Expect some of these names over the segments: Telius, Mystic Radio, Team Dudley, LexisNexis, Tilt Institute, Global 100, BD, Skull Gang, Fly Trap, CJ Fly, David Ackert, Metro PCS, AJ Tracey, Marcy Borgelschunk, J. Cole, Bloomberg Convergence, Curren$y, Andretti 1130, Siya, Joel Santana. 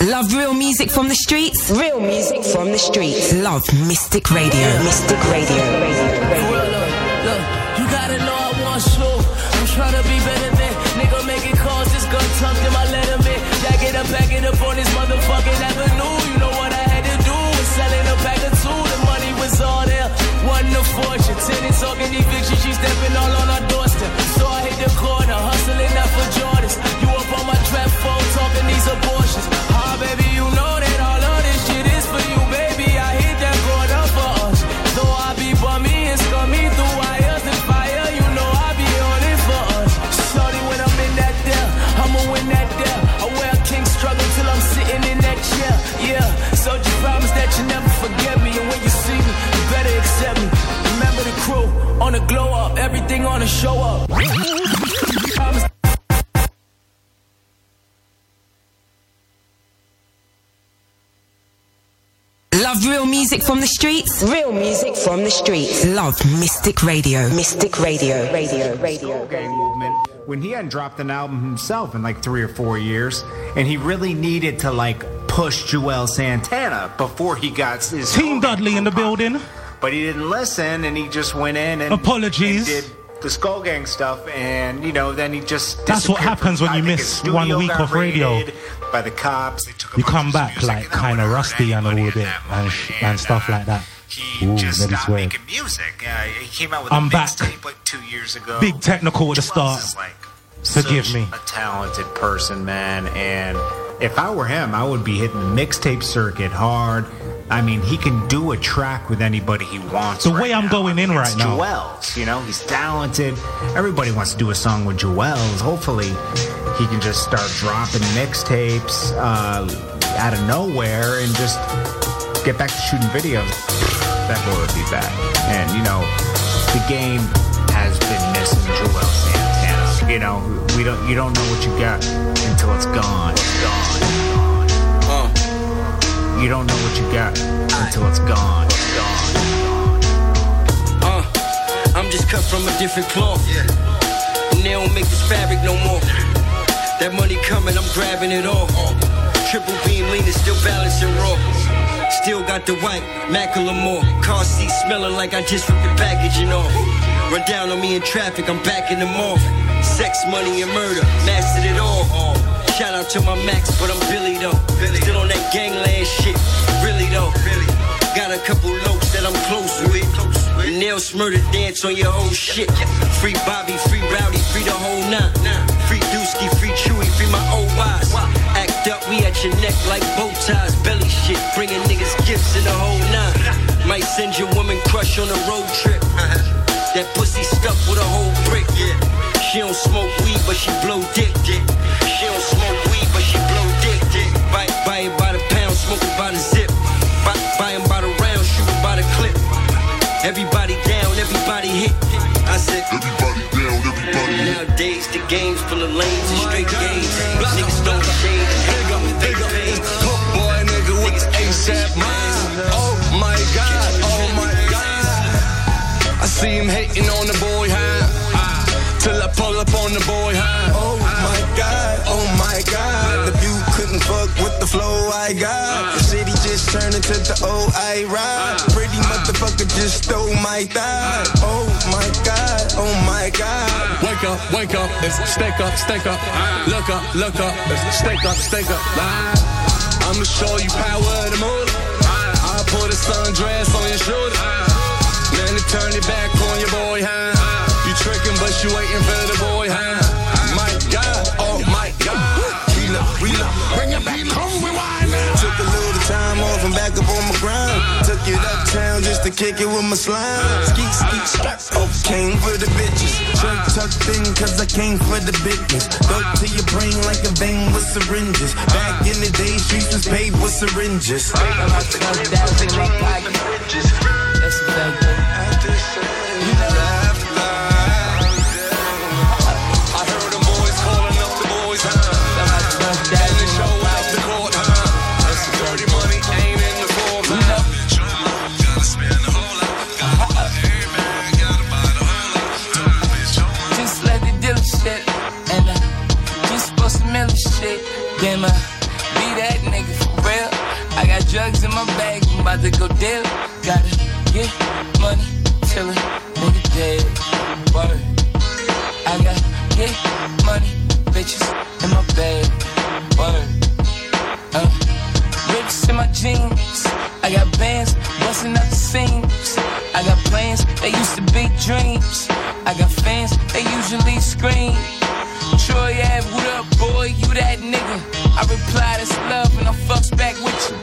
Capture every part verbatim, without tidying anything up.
Love real music from the streets? Real music from the streets. Love Mystic Radio. Mystic Radio. Well, look, look, you gotta know I want slow. I'm trying to be better than nigga making calls. Just gun tucked in my letterman. Jack it up, back it up on this motherfucking avenue. You know what I had to do was selling a pack of two. The money was all there. Wasn't a fortune. Tenants talking eviction. She stepping all on our doorstep. So I hit the corner, hustling out for Jordans. You up on my trap phone, talking these abortions. Baby, you know that all of this shit is for you, baby. I hate that brought up for us. Though I be bummy and scummy through wires and fire, you know I be on it for us. Shorty, when I'm in that there, I'ma win that there. I wear a king struggle till I'm sitting in that chair, yeah. So just promise that you never forget me. And when you see me, you better accept me. Remember the crew, on the glow up, everything on the show up. Promise. Love real music from the streets? Real music from the streets. Love Mystic Radio. Mystic Radio. Radio. Radio. Radio. When he hadn't dropped an album himself in like three or four years, and he really needed to like push Joel Santana before he got his Team Dudley in the building. But he didn't listen, and he just went in and apologies. And did the Skull Gang stuff, and you know, then he just that's what happens from, when I you miss one week of radio by the cops. They took you come back like kind of rusty and all of it and, sh- and, and stuff uh, like that. He Ooh, just stopped making music. Uh, he came out with I'm a mixtape like two years ago. Big technical at the start. Like, forgive me. A talented person, man, and if I were him, I would be hitting the mixtape circuit hard. I mean, he can do a track with anybody he wants. The right way I'm now. going in right it's now. Joel's, you know, he's talented. Everybody wants to do a song with Joel's. Hopefully, he can just start dropping mixtapes uh, out of nowhere and just get back to shooting videos. That boy would be back. And, you know, the game has been missing Joel Santana. You know, we don't, you don't know what you got until it's gone. It's gone. You don't know what you got until it's gone. It's gone. Uh, I'm just cut from a different cloth. Yeah. And they don't make this fabric no more. That money coming, I'm grabbing it all. Triple beam lean is still balancing raw. Still got the white Macklemore. Car seat smelling like I just ripped the package and all. Run down on me in traffic, I'm back in the mall. Sex, money, and murder, mastered it all. Shout out to my Max, but I'm Billy though. Billy. Still on that gangland shit, really though. Billy. Got a couple lopes that I'm close with. Close with. Nail smurder dance on your whole shit. Free Bobby, free Rowdy, free the whole nine. Free Dusky, free Chewy, free my old wise. Act up, we at your neck like bow ties, belly shit. Bringing niggas gifts in the whole nine. Might send your woman crush on a road trip. Uh-huh. That pussy stuffed with a whole brick. Yeah. She don't smoke weed, but she blow dick, dick. She don't smoke weed, but she blow dick, dick. Buy, buy it by the pound, smoke it by the zip. Buy, buy it by the round, shoot it by the clip. Everybody down, everybody hit. I said, everybody down, everybody hit. Nowadays, the game's full of lanes and straight games. Niggas don't change. Big up, big up, it's the cook boy, nigga, with the ASAP mind. Oh my God, oh my God. I see him hating on the boy high. Till I pull up on the boy high. Oh my God, oh my God. If you couldn't fuck with the flow I got, the city just turned into the old I ride. Pretty motherfucker just stole my thigh. Oh my God, oh my God. Wake up, wake up, it's stake up, stake up. Look up, look up, it's stake up, stake up. I'ma show you power of the motor. I put a sundress on your shoulder. Man, to turn it back on your boy high. Tricking, but you waiting for the boy, huh? My God, oh my God. We love, we love, bring it back home, rewind now. Took a little time off and back up on my grind. Took it uptown just to kick it with my slime. Skeet, skeet, skeet, oh, came for the bitches. Truck, tuck thing, cause I came for the business. Dope to your brain like a vein with syringes. Back in the day, streets was paved with syringes. I got the one thousand in my pocket. That's a bad thing. I just said, then I be that nigga. my bag, I'm about to go daily. Gotta get money till a nigga dead. Word. I gotta get money, bitches in my bag. Word. Uh, rips in my jeans. I got bands busting out the seams. I got plans, they used to be dreams. I got fans, they usually scream. Troy Ave, what up, boy? You that nigga. I reply, that's love, and I fucks back with you.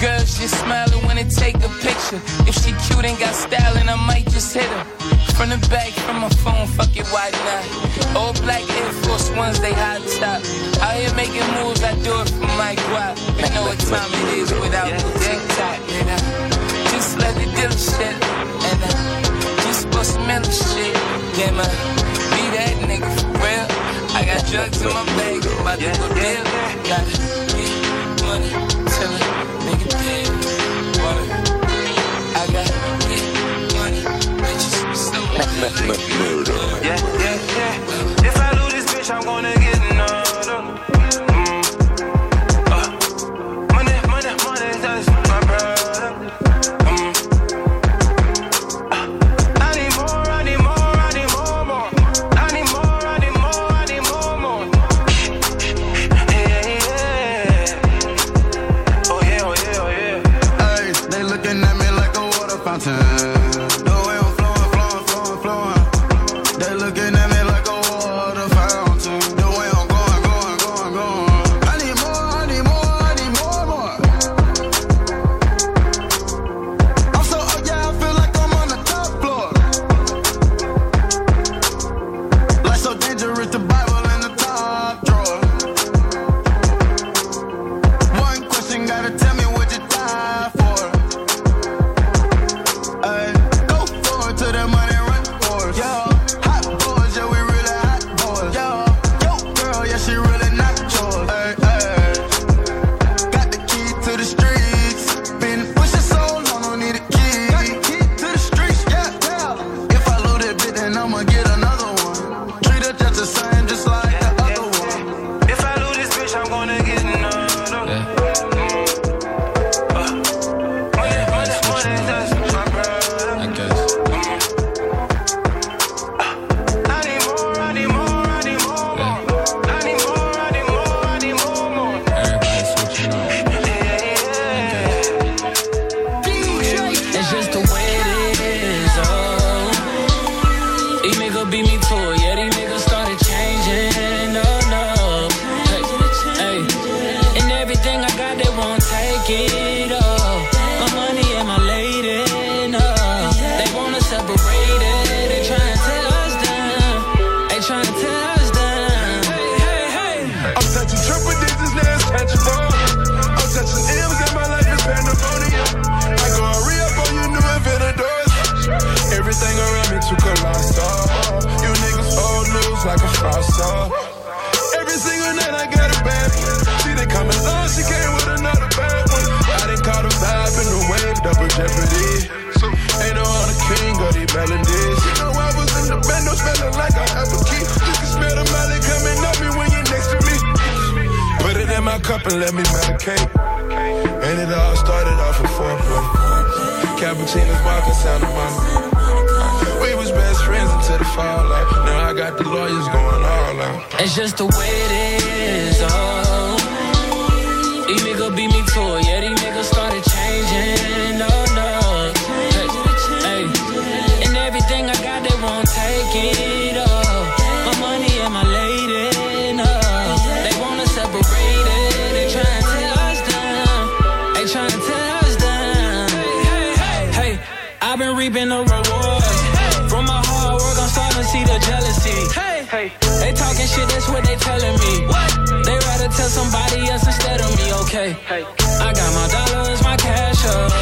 Girls just smiling when they take a picture. If she cute and got style, and I might just hit her. From the back, from my phone, fuck it, why not? All black Air Force Ones, they high top. Out here making moves, I do it for my guap. You know what time it is without the TikTok, and I just let the deal shit, and I just bust some mellow shit. Damn, I be that nigga for real. I got drugs in my bag, about to go deal. Gotta get money till a nigga dead. I gotta get money, bitches, still like that. Yeah, yeah, yeah. If I lose this bitch, I'm gonna get another. Mm. Uh, money, money, money, that's my brother. Mm. Uh, I need more, I need more, I need more, more. I need more. The way I'm flowing, flowing, flowing, flowing. They looking at me like a water fountain. The way I'm going, going, going, going. I need more, I need more, I need more, more. I'm so up, yeah, I feel like I'm on the top floor. Life's so dangerous, the Bible in the top drawer. One question, gotta tell me what you die for. Everything around me too colossal. You niggas old news like a fossil. Every single night I got a bad one. She done come along, she came with another bad one. I done caught a vibe in the wave, double jeopardy. Ain't no other king of these melodies. You know I was in the band, no smelling like I have a key. You can smell the melody coming up me when you're next to me. Put it in my cup and let me medicate. And it all started off with foreplay. Cappuccino's walking sound of my. We was best friends until the fallout. Now I got the lawyers going all out. It's just the way it is, oh. These niggas beat me to it, yeah, these niggas started changing, oh no. Hey, hey. And everything I got, they won't take it, oh. My money and my lady, no. They wanna separate it, they tryna tear us down. They tryna tear us down. Hey, hey, hey, hey. I've been reaping the rewards. From my hard work, I'm starting to see the jealousy. Hey, hey, they talking shit, that's what they telling me. What? They rather tell somebody else instead of me, okay? Hey, I got my dollars, my cash up.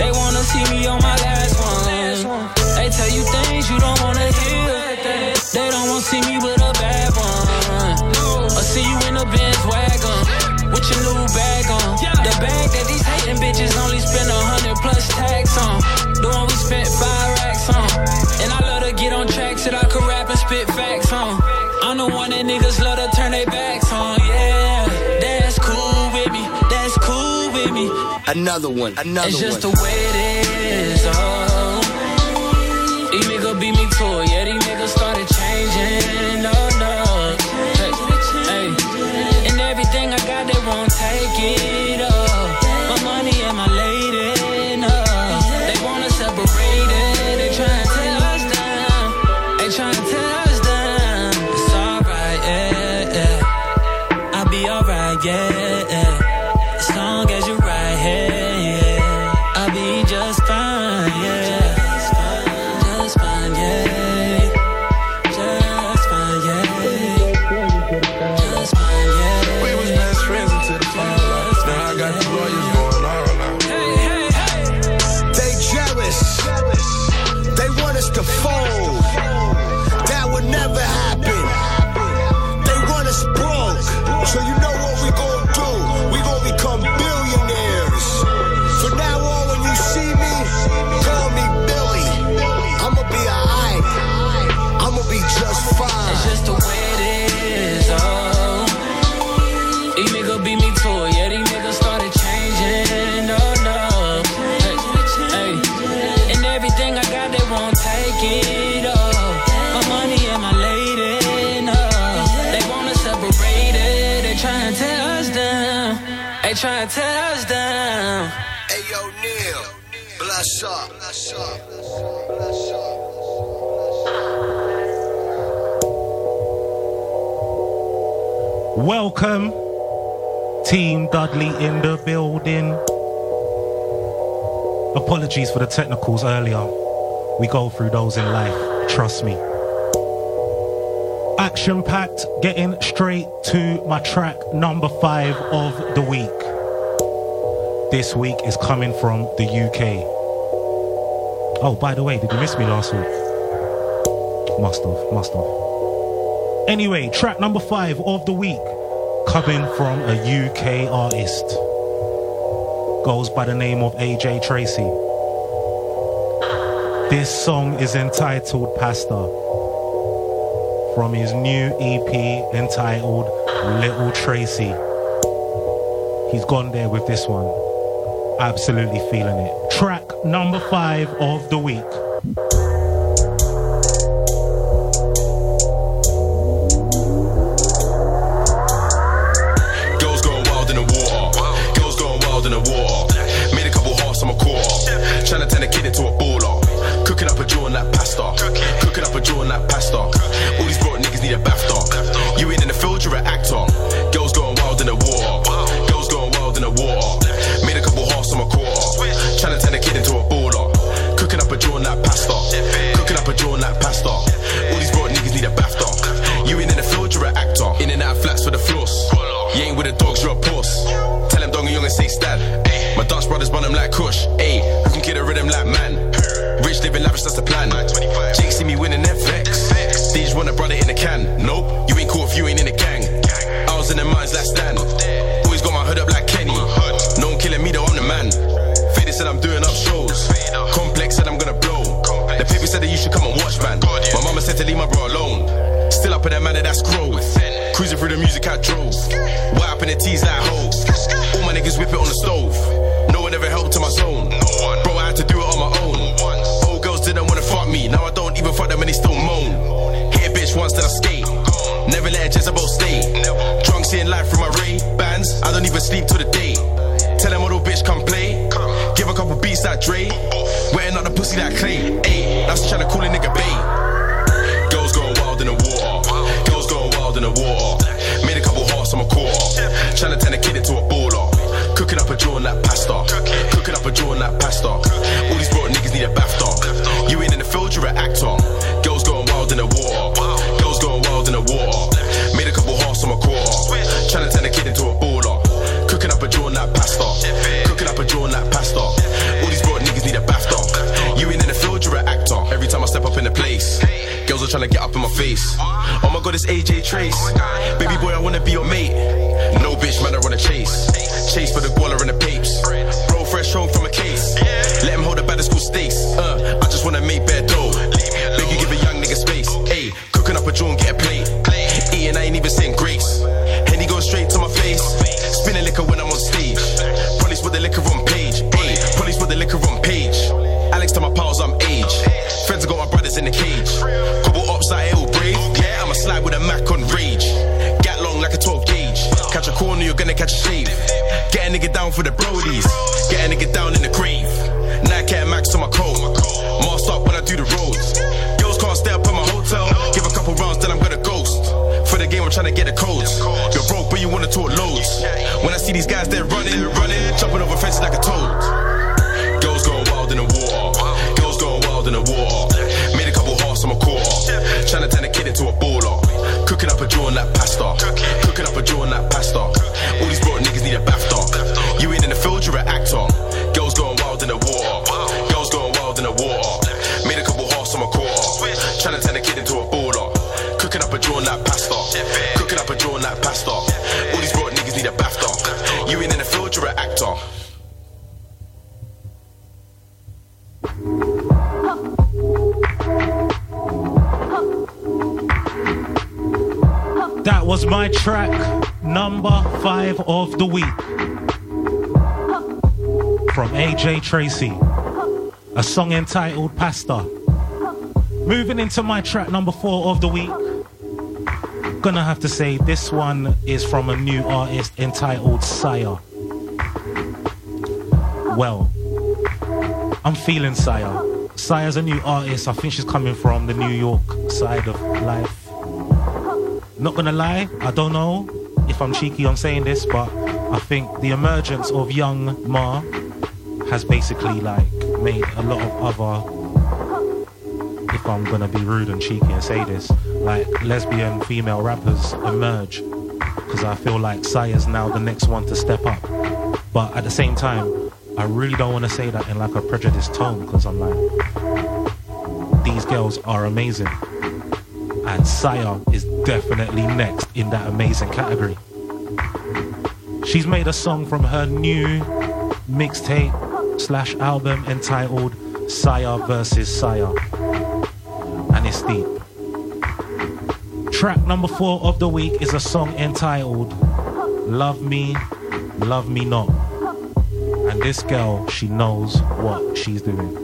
They wanna see me on my last one. They tell you things you don't wanna hear. They don't wanna see me with a bad one. Or see you in a Benz wagon with your new bag on. The bag that these hating bitches only spend a hundred plus tax on. The one we spent five racks on. And I love to get on tracks that I could rap and spit facts on. I'm the one that niggas love to turn their backs on. Yeah, that's cool with me, that's cool with me. another one, another it's one. It's just the way it is, oh. These niggas beat me to it, yeah, these niggas started changing, no, no. Hey, hey. And everything I got, they won't take it, oh. My money and my lady, no. They wanna separate it, they tryna tear us down. They tryna tear us down. It's alright, yeah, yeah. I'll be alright, yeah, yeah. Trying to tear us down. Hey, yo, Neil, bless up, bless up, bless up, bless up. Welcome, Team Dudley in the building. Apologies for the technicals earlier. We go through those in life, trust me. Action packed, getting straight to my track number five of the week. This week is coming from the U K. Oh, by the way, did you miss me last week? Must have, must have. Anyway, track number five of the week, coming from a U K artist. Goes by the name of A J Tracey. This song is entitled Pasta, from his new E P entitled Little Tracey. He's gone there with this one. Absolutely feeling it. Track number five of the week. Girls going wild in the water. Wow. Girls going wild in the water. Made a couple halves on my quarter. Yeah. Trying to turn a kid into a baller. Cooking up a jaw on that pasta. Cooking, Cooking up a jaw on that pasta. Cooking. All these broke niggas need a BAFTA. You ain't in the field, you're an actor. Girls going wild in the water. Wow. Girls going wild in the water. Tryna turn a kid into a baller. Cooking up a jaw on that pasta. Cooking up a jaw on that pasta. All these broad niggas need a BAFTA. You ain't in the field, you're an actor. In and out of flats for the floss. You ain't with the dogs, you're a puss. Tell them dong and young and say stab. My dance brothers run them like Kush. Ayy, I can get a rhythm like man. Rich living lavish, that's the plan. Jake see me winning F X. They just want a brother in a can. Nope, you ain't cool if you ain't in a gang. I was in the mines like Stan. Always got my hood up like Kenny. No one killing me though, I'm the man. Said I'm doing up shows. Complex said I'm gonna blow. The paper said that you should come and watch, man. My mama said to leave my bro alone. Still up in that manner that's growth. Cruising through the music I drove. Why up in the tees like hoes. All my niggas whip it on the stove. No one ever helped to my zone. Bro, I had to do it on my own. Old girls didn't wanna fuck me. Now I don't even fuck them and they still moan. Hit a bitch once, then I skate. Never let a Jezebel stay. Drunk seeing life from my Ray Bands. I don't even sleep till the day. Tell them little bitch come play. Give a couple beats like Dre. Wetting up the pussy like Clay. Ayy, that's trying to call a nigga bae. Girls going wild in the water. Girls going wild in the water. Made a couple hearts on my quarter. Trying to turn a kid into a baller. Cooking up a jaw on that pasta. Cooking up a jaw on that pasta. All these broad niggas need a BAFTA. You ain't in the field, you're an actor. Girls going wild in the water. Girls going wild in the water. Made a couple hearts on my quarter. Trying to turn a kid into a baller. Cooking up a jaw on that pasta. Cooking up a jaw on that pasta. All these broad niggas need a BAFTA. You ain't in the field, you're an actor. Every time I step up in the place, girls are trying to get up in my face. Oh my god, it's A J Trace. Baby boy, I wanna be your mate. No bitch, man, I wanna chase. Chase for the guala and the papes. Bro, fresh home from a case. Let him hold the baddest school stakes. Uh, I just wanna make bare dough. Make you give a young nigga space. Ayy, cooking up a jaw and get a plate. Eating, I ain't even saying grace. Henny goes straight to my face. Spinning liquor when I'm on stage. Police with the liquor on page. Get a nigga down for the brodies. Get a nigga down in the grave. Nightcat max on my coat. Masked up when I do the roads. Girls can't stay up in my hotel. Give a couple rounds, then I'm gonna ghost. For the game, I'm trying to get the codes. You're broke, but you wanna talk loads. When I see these guys, they're running, running, jumping over fences like a toad. Girls going wild in the water. Girls going wild in the water. Made a couple hearts on my quarter. Trying to turn a kid into a baller. Cooking up a jaw on that pasta. Cooking up a jaw on that pasta. All these broad niggas need a BAFTA. You ain't in the field, you're an actor. Girls going wild in the water. Girls going wild in the water. Made a couple hearts on my quarter. Trying to turn a kid into a baller. Cooking up a jaw on that pasta. Cooking up a jaw on that pasta. All these broad niggas need a BAFTA. You ain't in the field, you're an actor. That was my track, number five of the week, from A J Tracey, a song entitled Pasta. Moving into my track number four of the week, gonna have to say this one is from a new artist entitled Siya. Well, I'm feeling Siya. Siya's a new artist. I think she's coming from the New York side of life. Not gonna lie, I don't know if I'm cheeky on saying this, but I think the emergence of Young Ma has basically like made a lot of other, if I'm gonna be rude and cheeky and say this, like lesbian female rappers emerge, because I feel like Siya's now the next one to step up. But at the same time, I really don't want to say that in like a prejudiced tone, because I'm like, these girls are amazing. And Siya is definitely next in that amazing category. She's made a song from her new mixtape slash album entitled Siya versus. Siya, and it's deep. Track number four of the week is a song entitled Love Me, Love Me Not. And this girl, she knows what she's doing.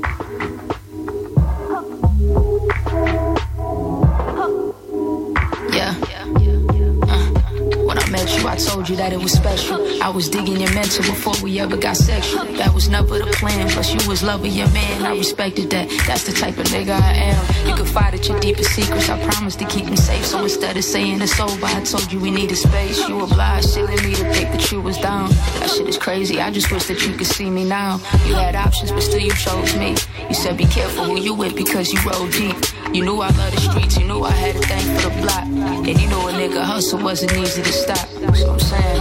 I told you that it was special. I was digging your mental before we ever got sexual. That was never the plan, but you was loving your man. I respected that, that's the type of nigga I am. You confide at your deepest secrets, I promised to keep them safe. So instead of saying it's over, I told you we needed space. You obliged, telling me to think that you was down. That shit is crazy, I just wish that you could see me now. You had options, but still you chose me. You said be careful who you with because you roll deep. You knew I loved the streets, you knew I had a thing for the block. And you know a nigga hustle wasn't easy to stop. So I'm saying,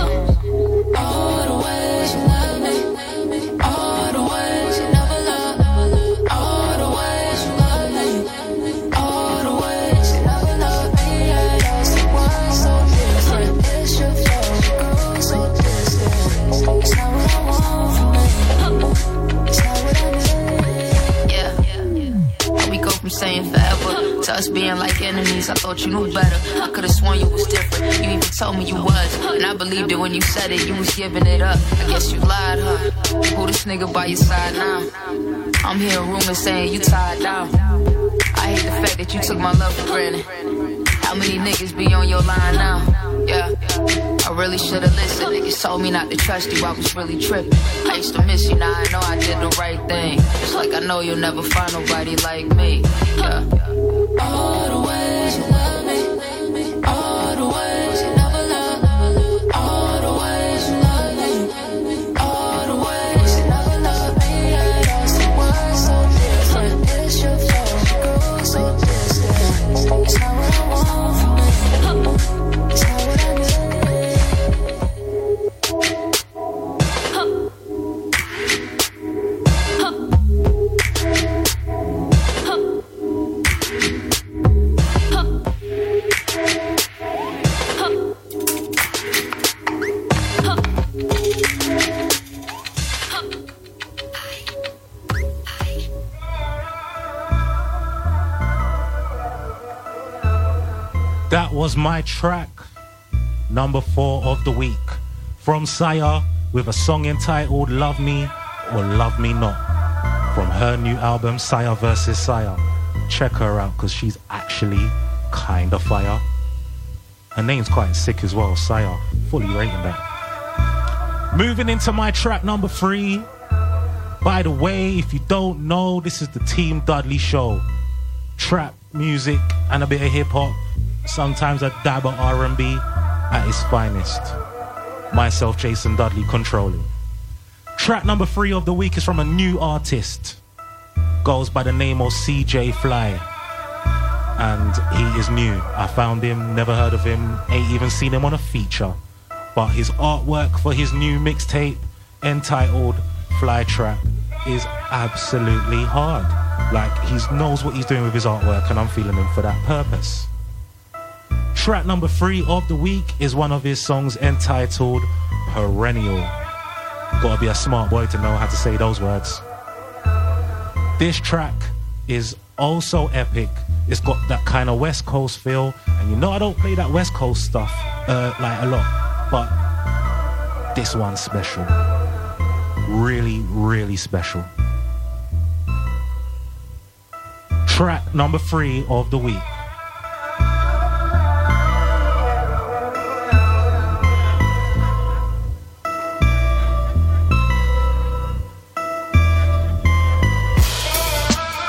all the ways you love me, all the ways you never love me, all the ways you love me, all the ways you never love me. Yeah, that's the one so different. It's your flow, girl, so distant. It's not what I want from me, it's not what I need. Yeah, yeah, yeah. We go from saying forever to us being like enemies. I thought you knew better. I could've sworn you was different. You even told me you was, and I believed it when you said it. You was giving it up. I guess you lied, huh? Who this nigga by your side now? I'm hearing rumors saying you tied down. I hate the fact that you took my love for granted. How many niggas be on your line now? Yeah, I really should've listened. Niggas told me not to trust you, I was really tripping. I used to miss you, now I know I did the right thing. It's like I know you'll never find nobody like me. Yeah. All the ways you love me, all the ways you never love me, all the ways you love me, all the ways you never love me. Yeah, that's the one so different. It's your flow, girl, so distant. It's not what I want from me, it's not what I was my track number four of the week from Siya, with a song entitled Love Me or Love Me Not, from her new album Siya versus. Siya. Check her out because she's actually kind of fire. Her name's quite sick as well, Siya. Fully rating that. Moving into my track number three. By the way, if you don't know, this is the Team Dudley show. Trap music and a bit of hip-hop. Sometimes a dab of R and B at its finest. Myself, Jason Dudley, controlling. Track number three of the week is from a new artist. Goes by the name of C J Fly. And he is new. I found him, never heard of him, ain't even seen him on a feature. But his artwork for his new mixtape entitled Fly Trap is absolutely hard. Like, he knows what he's doing with his artwork, and I'm feeling him for that purpose. Track number three of the week is one of his songs entitled Perennial. Gotta be a smart boy to know how to say those words. This track is also epic. It's got that kind of West Coast feel, and you know I don't play that West Coast stuff uh, like a lot, but this one's special. Really, really special. Track number three of the week.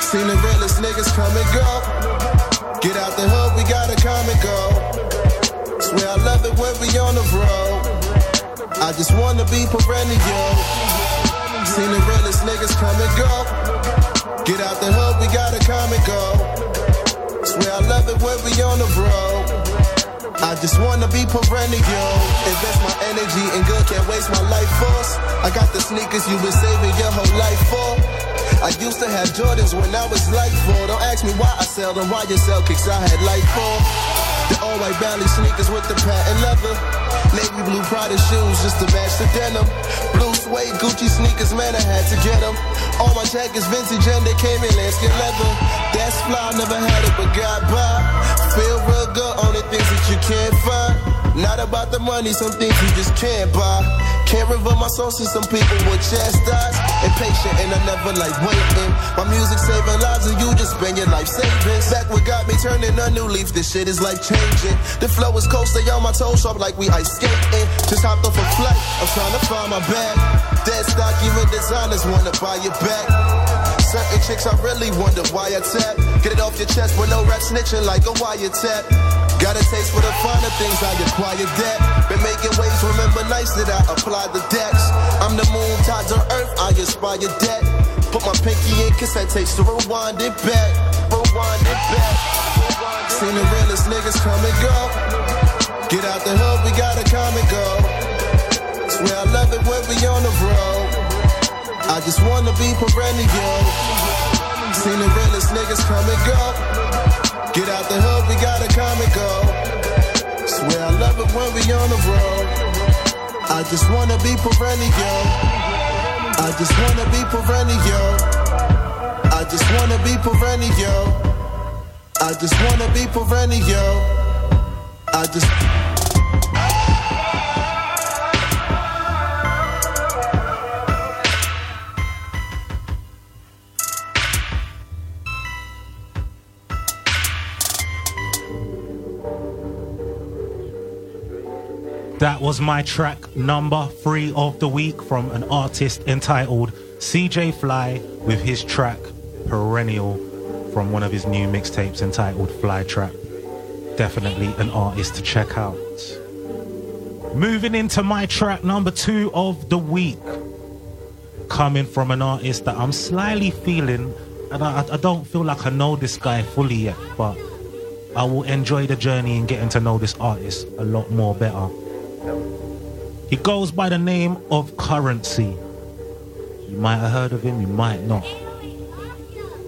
Seen the realest niggas come and go. Get out the hood, we gotta come and go. Swear I love it when we on the road. I just wanna be perennial. Seen the realest niggas come and go. Get out the hood, we gotta come and go. Swear I love it when we on the road. I just wanna be perennial. Invest my energy in good, can't waste my life force. I got the sneakers you been saving your whole life for. I used to have Jordans when I was like four. Don't ask me why I sell them, why you sell kicks I had like four. The all-white ballet sneakers with the patent leather. Navy blue Prada shoes just to match the denim. Blue suede Gucci sneakers, man, I had to get them. All my jackets vintage and they came in lambskin leather. That's fly, never had it but got by. Feel real good, only things that you can't find. Not about the money, some things you just can't buy. Can't reveal my soul to some people with chastised. Impatient and I never like waiting. My music saving lives and you just spend your life savings. Back what got me turning a new leaf, this shit is life changing. The flow is cold, stay on my toes sharp like we ice skating. Just hopped off a flight, I'm trying to find my bag. Dead stock, even designers wanna buy it back. Certain chicks I really wonder why I tap. Get it off your chest with no rap snitching like a wiretap. Got a taste for the finer things, I acquired that. Been making waves, remember nights that I applied the decks. I'm the moon, tides on earth, I inspire that. Put my pinky in, cassette tapes to rewind it back. Rewind it back. Seen the realest niggas come and go. Get out the hood, we gotta come and go. Swear I love it when we on the road. I just wanna be perennial. Seen the realest niggas come and go. Get out the hood, we gotta come and go. Swear I love it when we on the road. I just wanna be perennial. I just wanna be perennial. I just wanna be perennial. I just wanna be perennial. I just. That was my track number three of the week from an artist entitled C J Fly with his track Perennial from one of his new mixtapes entitled Fly Trap. Definitely an artist to check out. Moving into my track number two of the week. Coming from an artist that I'm slyly feeling, and I, I don't feel like I know this guy fully yet, but I will enjoy the journey and getting to know this artist a lot more better. He goes by the name of Curren$y. You might have heard of him, you might not.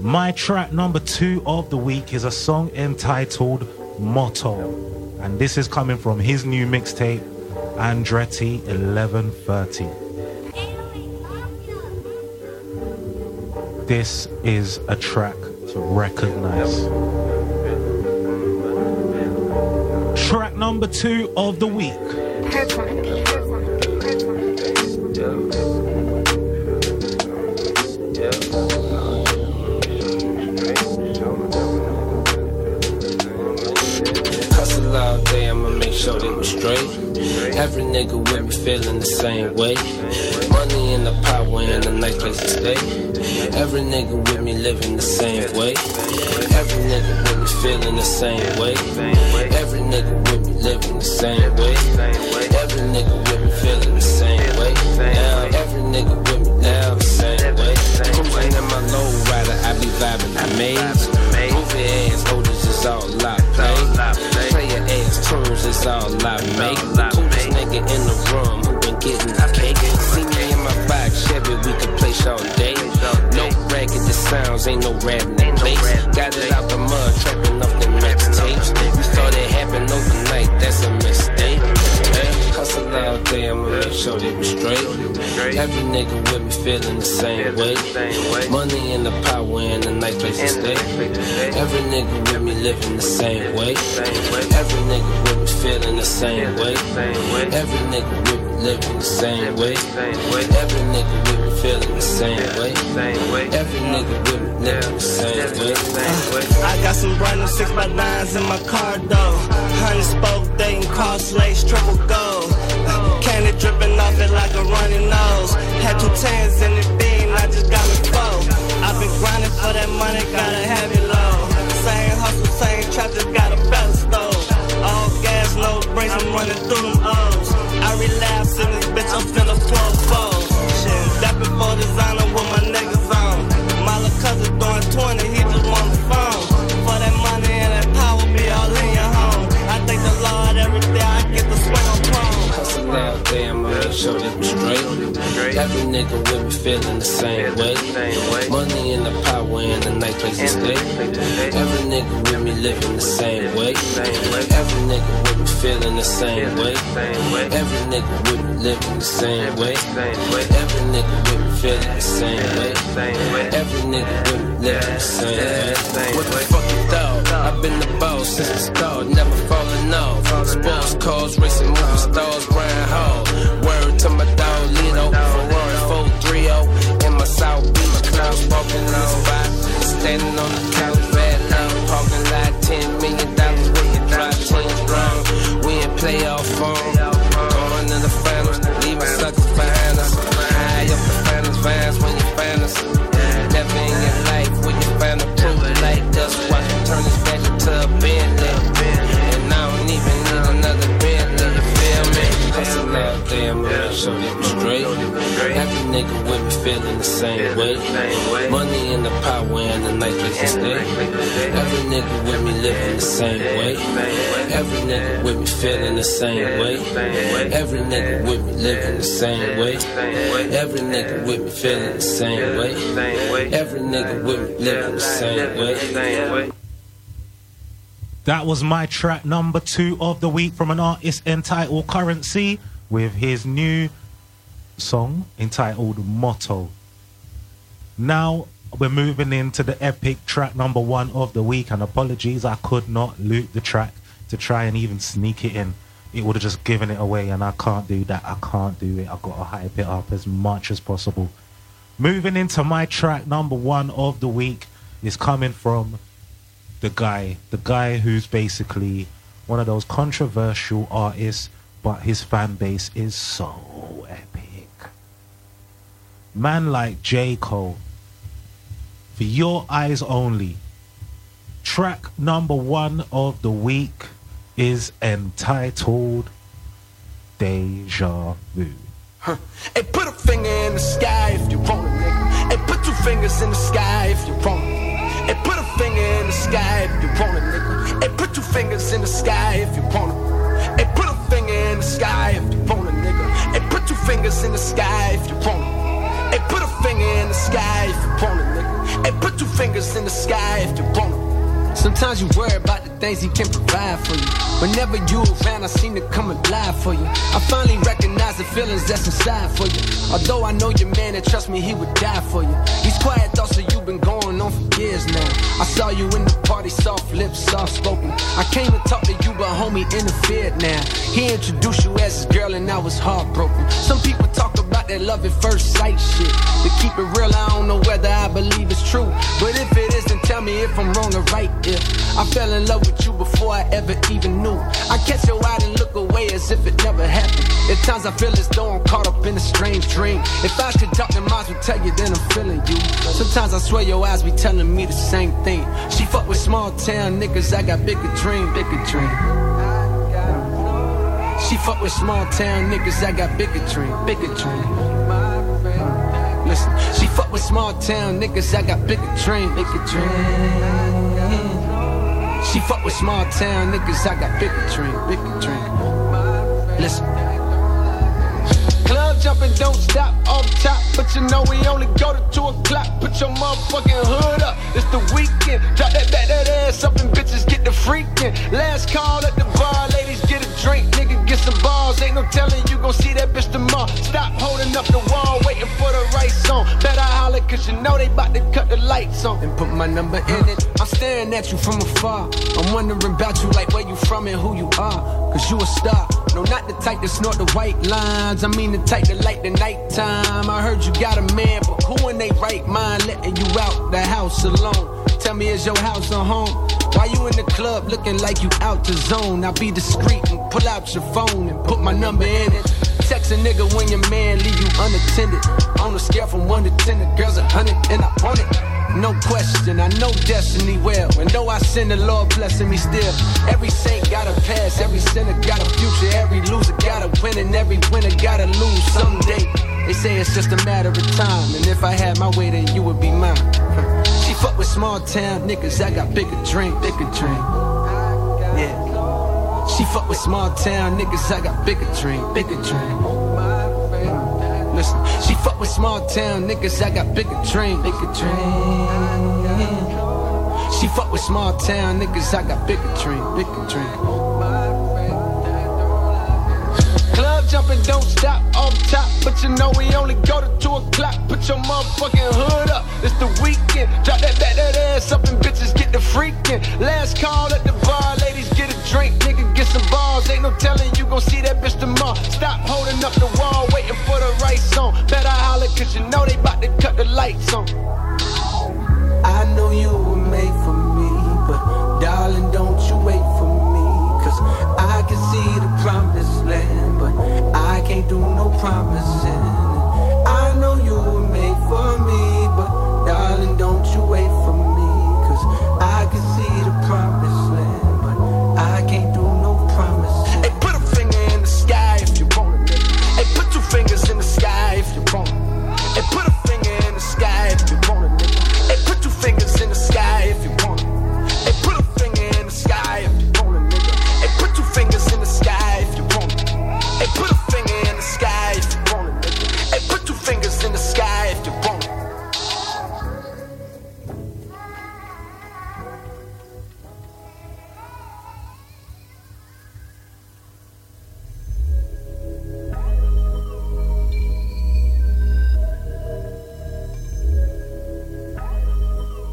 My track number two of the week is a song entitled Motto. And this is coming from his new mixtape, Andretti eleven thirty. This is a track to recognize. Track number two of the week. show they was straight. Every nigga with me feeling the same way. Money in the power and a nice place to stay. Every nigga with me living the same way. Every nigga with me feeling the same way. Every nigga with me living the same way. Every nigga with me feeling the same way. Now every nigga with me now the same way. Cruising in my low rider, I be vibing the maze. Movie ass holders is all I play. Player ass tunes is all I make. Coolest nigga in the room who been getting cake. See me in my box Chevy, we can play all day. No racket, the sounds ain't no rap in the got it out the mud, trapping off the next tapes. You saw that happen overnight, that's a mistake. Hustle all day, I'ma make sure they be straight. Every nigga with me feeling the same way. Money and the power and a nice place to stay. Every nigga with me living the same way. Every nigga with me feeling the same way. Every nigga with me living the same way. Every nigga with me feeling the same way. Every nigga with me living the same way. I got some brand new six by nines in my car though. Honey spoke, they ain't cost lace, triple gold. Candy dripping off it like a running nose. Had two tens in the bean, I just got me four. I've been grinding for that money, gotta have it low. Same hustle, same trap, just got a better stove. All gas, no brakes, I'm running through them O's. I relapse in this bitch, I'm finna flow foes. Shit, dappin' for designer with my niggas on. My little cousin doing twenty, he just want the phone. For that money and that power, be all in your home. I thank the Lord every day, I get the swing on chrome. Hustle all day, I'ma make sure they be straight. Every nigga with me feeling the same way. Money and the power and the nice place to stay. Every nigga with me living the same way. Every nigga with me feeling the same way. Every nigga with me living the same way. Every nigga with me feeling the same way. Every nigga with me living the same way. What the fuck you thought? I've been the boss since the start, never falling off. Sports cars, racing movie stars, Brian Hall. Word to my dog Lito, Ferrari four thirty. In my South Beach, clouds walking on the spot. Standing on the couch, bad love, parking lot. Ten million dollars with the drop, change wrong. We in playoff form, going to the finals, leaving suckers behind us. High up the finals, vines when you find us. Never in your life will you find a proof like us. Watch me turn this back into a Bentley. Hustle all day, I'ma make sure they be straight. Every nigga with me feeling the same way. Money and the power and the nice place to stay. Every nigga with me living the same way. Every nigga with me feeling the same way. Every nigga with me living the same way. Every nigga with me feeling the same way. Every nigga with me living the same way. That was my track number two of the week from an artist entitled Curren$y with his new song entitled Motto. Now we're moving into the epic track number one of the week, and apologies, I could not loop the track to try and even sneak it in. It would have just given it away, and I can't do that. I can't do it. I've got to hype it up as much as possible. Moving into my track number one of the week is coming from The guy, the guy who's basically one of those controversial artists, but his fan base is so epic. Man like J. Cole, For Your Eyes Only. Track number one of the week is entitled Deja Vu. Huh. Hey, put a finger in the sky if you want it, nigga. Hey, put two fingers in the sky if you want it. Hey, put a finger in the sky if you want it, nigga. Hey, put two fingers in the sky if you want it. Hey, put a finger in the sky if you want it, nigga. Hey, put two fingers in the sky if you want it. Hey, put a finger in the sky if you want it, nigga. Hey, put two fingers in the sky if you want it. Sometimes you worry about the things he can provide for you. Whenever you around, I seem to come and lie for you. I finally recognize the feelings that's inside for you. Although I know your man, and trust me, he would die for you. These quiet thoughts that you've been going on for years now. I saw you in the party, soft lips, soft spoken. I came and talked to you, but homie interfered now. He introduced you as his girl, and I was heartbroken. Some people talk about that love at first sight shit. To keep it real, I don't know whether I believe it's true, but if it is, then tell me if I'm wrong or right. If I fell in love with you before I ever even knew, I catch your eye and look away as if it never happened. At times I feel as though I'm caught up in a strange dream. If I could talk, then minds would tell you then I'm feeling you. Sometimes I swear your eyes be telling me the same thing. She fuck with small town niggas, I got bigger dream, bigger dream. She fuck with small town niggas, I got bigger dream, bigger dream. Listen, she fuck with small town niggas, I got bigger dream, bigger dream. She fuck with small town niggas, I got bigger dream, bigger dream. Listen. Club jumping, don't stop off top, but you know we only go to two o'clock. Put your motherfucking hood up, it's the weekend. Drop that back, that ass up, and bitches get the freaking. Last call at the bar, ladies get a drink, nigga get some balls. Ain't no telling you gon' see that bitch tomorrow. Stop holding up the wall, waiting for the right song. Better holler, cause you know they bout to cut the lights on. And put my number in it. I'm staring at you from afar. I'm wondering about you, like where you from and who you are. Cause you a star. No, not the type to snort the white lines. I mean the type to light the nighttime. I heard you got a man, but who in they right mind letting you out the house alone? Tell me, is your house a home? Why you in the club looking like you out the zone? Now be discreet and pull out your phone and put my number in it. Text a nigga when your man leave you unattended. On a scale from one to ten, the girl's a hundred and I own it. No question, I know destiny well. And though I sin, the Lord blessing me still. Every saint got a past, every sinner got a future. Every loser got a win and every winner gotta lose someday. They say it's just a matter of time. And if I had my way, then you would be mine. She fuck with small town niggas, I got bigger dream, bigger dream. Yeah. She fuck with small town niggas, I got bigger dream, bigger dream. Listen, she fuck with small town niggas, I got bigger dream, bigger dream. She fuck with small town niggas, I got bigger dream, bigger dream. Club jumping, don't stop. Top, but you know we only go to two o'clock. Put your motherfucking hood up, it's the weekend. Drop that back, that ass up, and bitches get the freaking. Last call at the bar, ladies get a drink, nigga get some balls. Ain't no telling you gon' see that bitch tomorrow. Stop holding up the wall, waiting for the right song. Better holler, cause you know they bout to cut the lights on. I know you were made for me, but darling, don't you wait for me. Cause I can see the promised land, but I can't do no promising. I know you were made for me, but darling, don't you wait for me. Cause I can see the promised land, but I can't do no promising. Hey, put a finger in the sky if you want it. Hey, put two fingers in the sky if you want it. Hey, put a finger in the sky if you want it. Hey, put two fingers in the sky if you want it. Hey, put a finger in the sky if you want it. Hey, put two fingers in the sky if you want it. Hey, put a finger in the sky if you want it. Hey, put two fingers in the sky if you want it.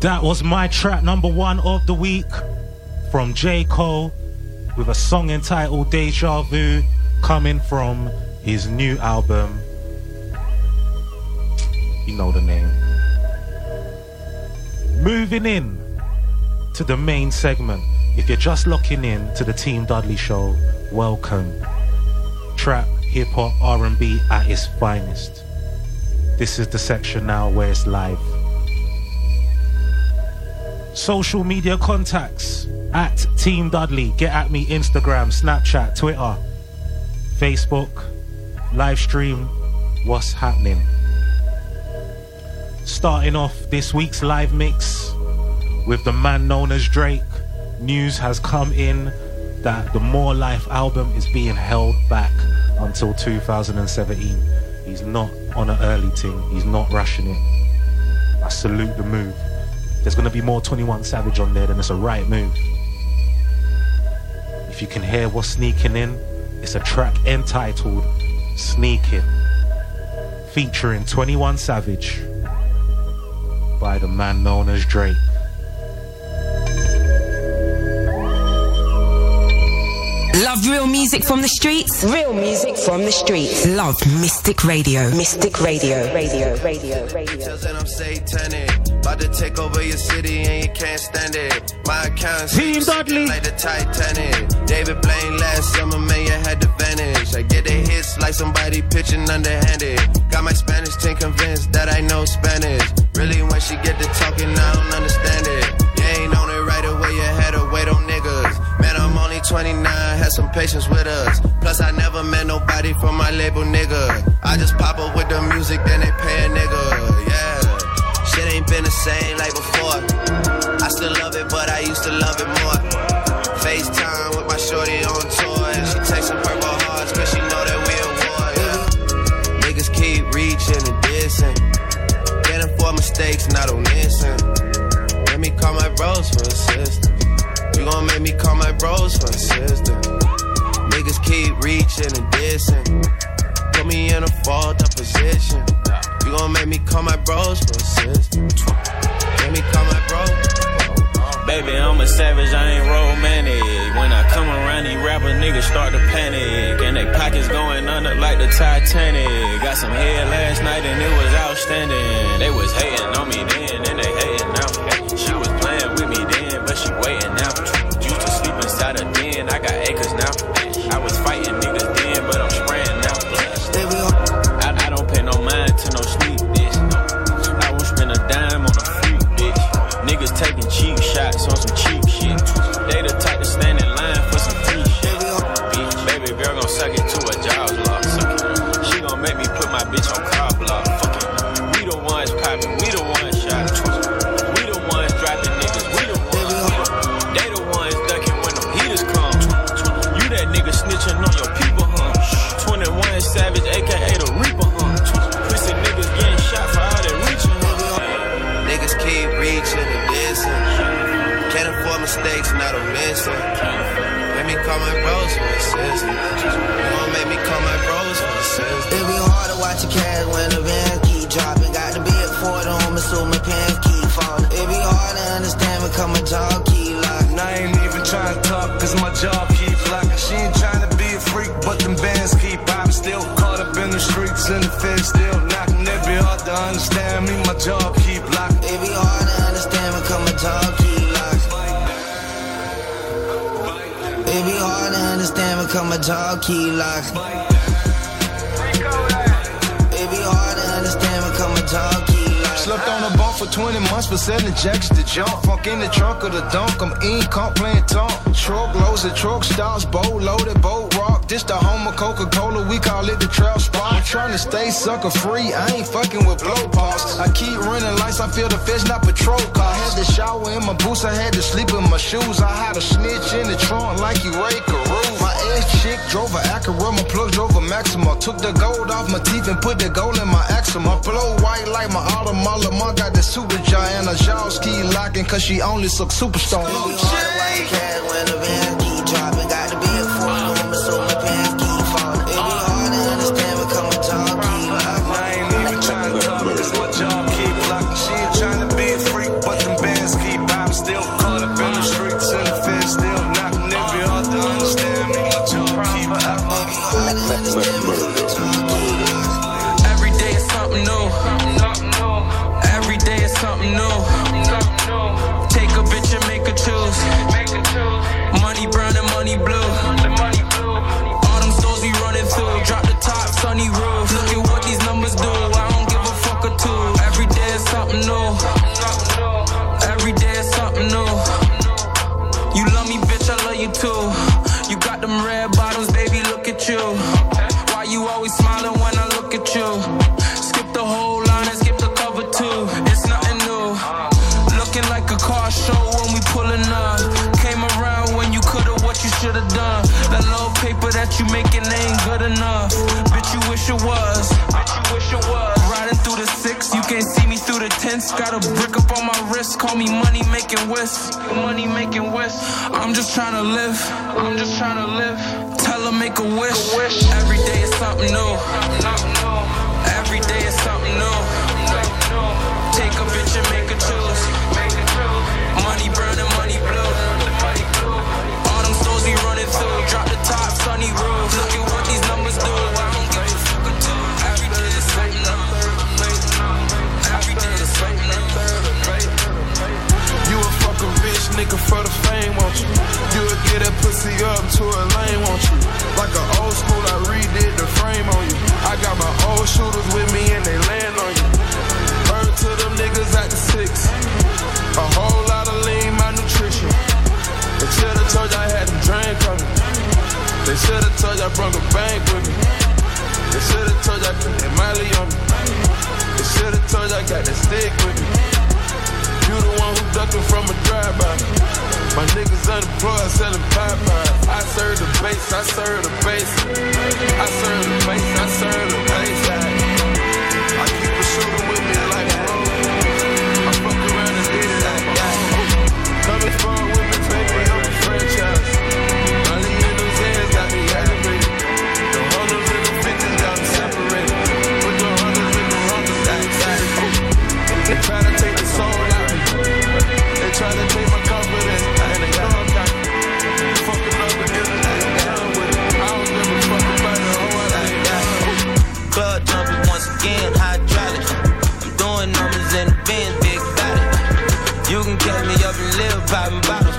That was my track number one of the week from J. Cole, with a song entitled Deja Vu, coming from his new album. You know the name. Moving in to the main segment. If you're just locking in to the Team Dudley Show, welcome. Trap, hip hop, R and B at its finest. This is the section now where it's live. Social media contacts at Team Dudley. Get at me, Instagram, Snapchat, Twitter, Facebook, live stream. What's happening? Starting off this week's live mix with the man known as Drake. News has come in that the More Life album is being held back until two thousand seventeen. He's not on an early ting. He's not rushing it. I salute the move. There's going to be more twenty-one Savage on there, then it's a right move. If you can hear what's sneaking in, it's a track entitled Sneaking, featuring twenty-one Savage by the man known as Drake. Love Real music from the streets. Real music from the streets. Love Mystic Radio. Mystic Radio. Radio. Radio. Radio. Tells that I'm satanic. About to take over your city and you can't stand it. My account's Team Dudley. Like the Titanic. David Blaine last summer, man, you had to vanish. I get the hits like somebody pitching underhanded. Got my Spanish team convinced that I know Spanish. Really, when she get to talking, I don't understand it. You ain't on it right away, you had to wait on niggas. Man, I'm only twenty-nine, had some patience with us. Plus, I never met nobody from my label, nigga. I just pop up with the music, then they pay a nigga, yeah. Shit ain't been the same like before. I still love it, but I used to love it more. FaceTime with my shorty on tour, and she texting purple hearts, cause she know that we a war, yeah. Niggas keep reaching and dissing. Getting for mistakes, not on missing. Make me call my bros for assistance. You gon' make me call my bros for assistance. Niggas keep reaching and dissing. Put me in a fault up position. You gon' make me call my bros for assistance. Make me call my bros. Baby, I'm a savage, I ain't romantic. When I come around, these rapper niggas start to panic. And they pockets going under like the Titanic. Got some head last night and it was outstanding. They was hating on me then and they hating now. She was playing with me then, but she waiting now. Used to sleep inside a den, I got acres now. I was fighting niggas then, but I'm spraying now. I, I don't pay no mind to no sleep, bitch. I won't spend a dime on a freak, bitch. Niggas taking cheap shots on some cheap shit. They the type to stand in line for some free shit. Bitch, baby girl gon' suck it to a job lock. She gon' make me put my bitch on car block. Fuck it. We the ones poppin', we the ones shot. Savage, aka the Reaper, huh? Pussy niggas getting shot for how they reaching, huh? Niggas keep reaching and dissing. Can't afford mistakes, not omission. Let me call my bros for assistance. You gon' make me call my bros for assistance. It be hard to watch a cash when the vans keep dropping. Got to be at Ford Home, so my pants keep falling. It be hard to understand when come a job keep locking. I ain't even trying to talk, cause my job keep locking. She ain't trying to be a freak, but them bands keep popping. Still caught up in the streets and the feds still knocking. It be hard to understand me, my job keep locked. It be hard to understand me, cause my job keep locked. It be hard to understand me, cause my job keep locked. It be hard to understand me, cause my job keep locked. Slept on a bump for twenty months for selling jacks to jump. Funk in the trunk of the dunk, I'm in, can't play and talk. Truck loads and truck stops, boat loaded, boat rock. This the home of Coca-Cola, we call it the trap spot. I'm trying to stay sucker free, I ain't fucking with blow pops. I keep running lights, I feel the fish, not patrol cars. I had to shower in my boots, I had to sleep in my shoes. I had a snitch in the trunk like you Ray Carew. My ass chick drove a Acura, my plug drove a Maxima. Took the gold off my teeth and put the gold in my axima. Blow white like my Audemars, Lamar got the super giant. A jaws keep locking cause she only suck superstar. School, oh, you making ain't good enough. Bitch, you wish it was. Bitch, you wish it was. Riding through the six, you can't see me through the tents. Got a brick up on my wrist, call me money making whist. Money making whist. I'm just trying to live. I'm just trying to live. Tell her make a wish. Every day is something new. Every day is something new. Take a bitch and make her choose. Money brown and money blue. All them souls we running through. Drop the tops. popping bottles.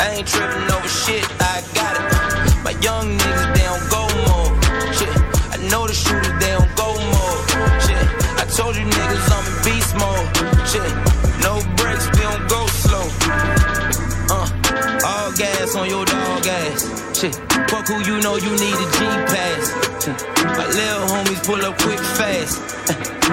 I ain't tripping over shit, I got it. My young niggas, they don't go more. Shit, I know the shooters, they don't go more. Shit, I told you niggas I'm in beast mode. Shit, no brakes, we don't go slow. Uh, all gas on your dog ass. Shit, fuck who you know, you need a G-Pass. My little homies pull up quick fast.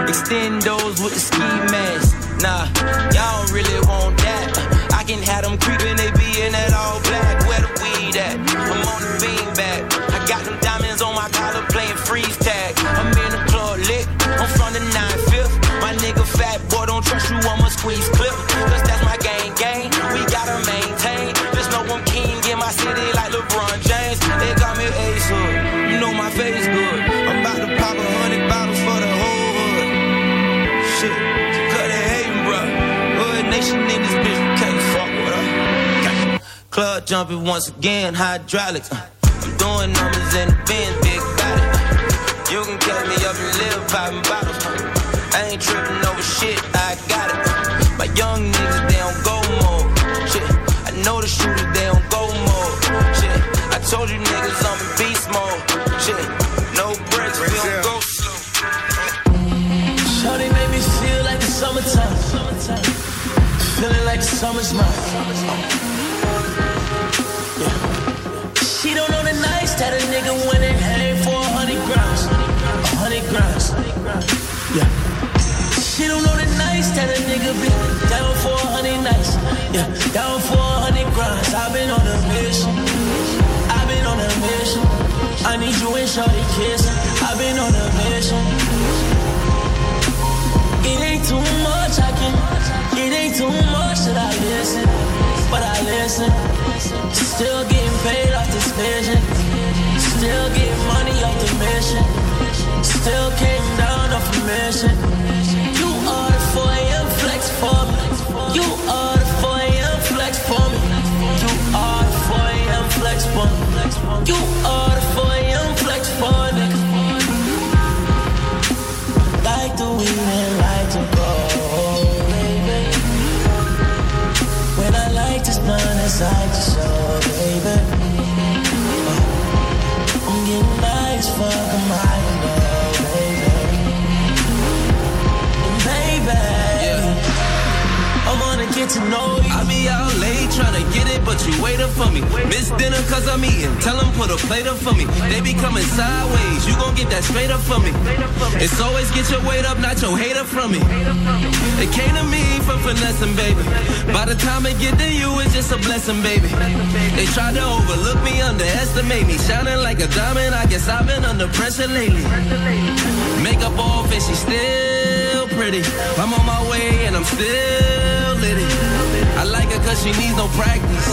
Extend those with the ski mask. Nah, y'all don't really want that. I can have them creepin', they be in that all black. Where the weed at? I'm on the beanbag. I got them diamonds on my collar playing freeze tag. I'm in the club lit, I'm from the nine fifth. My nigga fat boy, don't trust you, I'ma squeeze clip. Cause that's my gang gang, we gotta maintain. Just know I'm king in my city like LeBron James. They got me Ace Hood, you know my face good. I'm about to pop a hundred bottles for the whole hood. Shit, cut it hatin', bruh. Hood nation niggas, bitch. Club jumping once again, hydraulics. Uh, I'm doing numbers in the bin, big body. Uh, you can cut me up and live popping bottles. Uh, I ain't tripping over shit, I got it. Uh, my young niggas, they don't go more. Shit, I know the shooters, they don't go more. Shit, I told you niggas I'm in beast mode. Shit, no breaks, we don't go slow. Shorty made me feel like the summertime. Feeling like the summer's mine. She don't know the nights that a nigga went and hang for a hundred grams, a hundred grams. Yeah. She don't know the nights that a nigga be down for a hundred nights. Yeah, down for a hundred grams. I've been on a mission. I've been on a mission. I need you and shorty kiss. I've been on a mission. It ain't too much I can. It ain't too much that I listen, but I listen. Still getting paid off this vision. Still getting money off the mission. Still came down off the mission. You are the foyer flex for me. You are the foyer flex for me. You are the foyer flex for me. You are the foyer flex for me. Like the weed and like to go. This blind inside your soul, baby. Uh, I'm getting high as fuck, I'm high and low, baby. Baby, yeah. I wanna get to know you. I be out late tryna get it, but you waiting for me. Miss dinner cause I'm eating, tell them put a plate up for me. They be coming sideways, you gon' get that straight up for me. It's always get your weight up, not your hater from me. It came to me for finessing, baby. By the time it get to you, it's just a blessing, baby. They tried to overlook me, underestimate me. Shining like a diamond, I guess I've been under pressure lately. Makeup off and she's still pretty. I'm on my way and I'm still litty. I like her cause she needs no practice.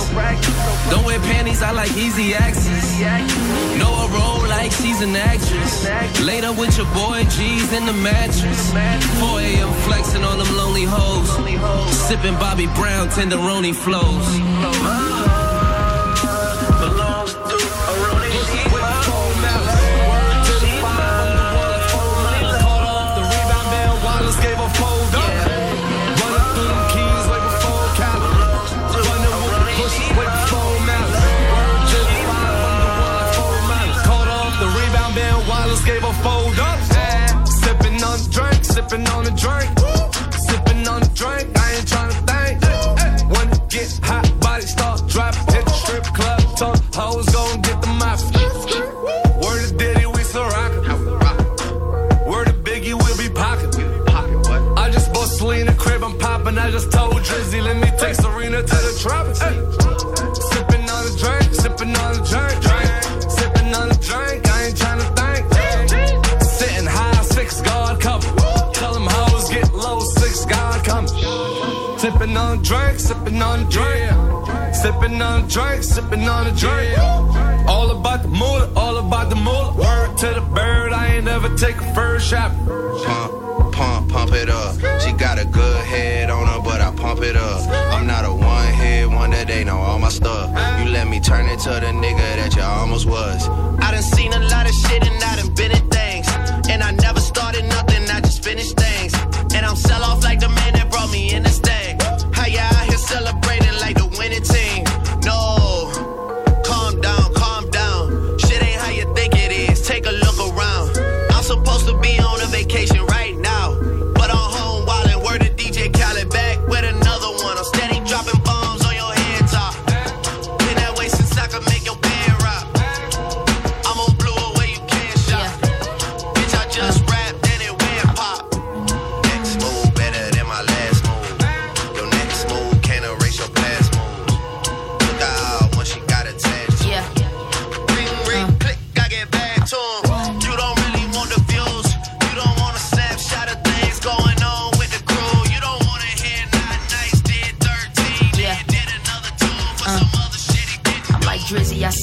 Don't wear panties, I like easy access. Know her role like she's an actress. Later with your boy, G's in the mattress. four a.m. flexing on them lonely hoes. Sipping Bobby Brown, tenderoni flows. My gave a fold up, yeah. Sipping on the drink, sipping on the drink, sipping on the drink. I ain't trying to think. Hey, when you get hot, body start dropping. Hit the strip club, tongue hoes gon' get the mop. Word to Diddy, we still rockin'. Word to Biggie, we'll be pockin'. I just bought Selena crib, I'm poppin'. I just told Drizzy, let me take Serena to the tropics. Hey, sipping on the drink, sipping on the drink, drink, sipping on the drink. I ain't trying to think. Sippin' on a drink, sippin' on a drink, yeah. Sippin' on a drink, sippin' on a drink, yeah. All about the moolah, all about the moolah. Word to the bird, I ain't never take a first shot. Pump, pump, pump it up. She got a good head on her, but I pump it up. I'm not a one-hit wonder, they know all my stuff. You let me turn it to the nigga that you almost was. I done seen a lot of shit and I done been in things. And I never started nothing, I just finished things. And I'm sell off like the man that brought me in this thing. How y'all out here celebrating like the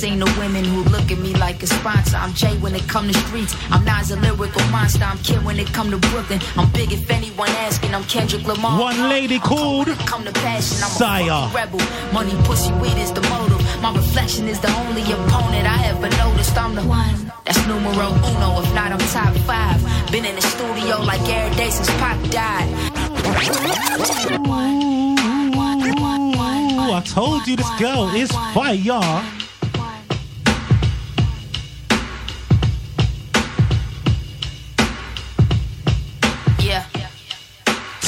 seen the women who look at me like a sponsor. I'm Jay when it come to streets. I'm Nas, a lyrical monster. I'm Kid when it come to Brooklyn. I'm big if anyone asking. I'm Kendrick Lamar. One lady called come to passion. I'm a rebel. Money, pussy, weed is the motive. My reflection is the only opponent I ever noticed. I'm the one. That's numero uno. If not, I'm top five. Been in the studio like every day since Pop died. Ooh, I told you this girl is fire.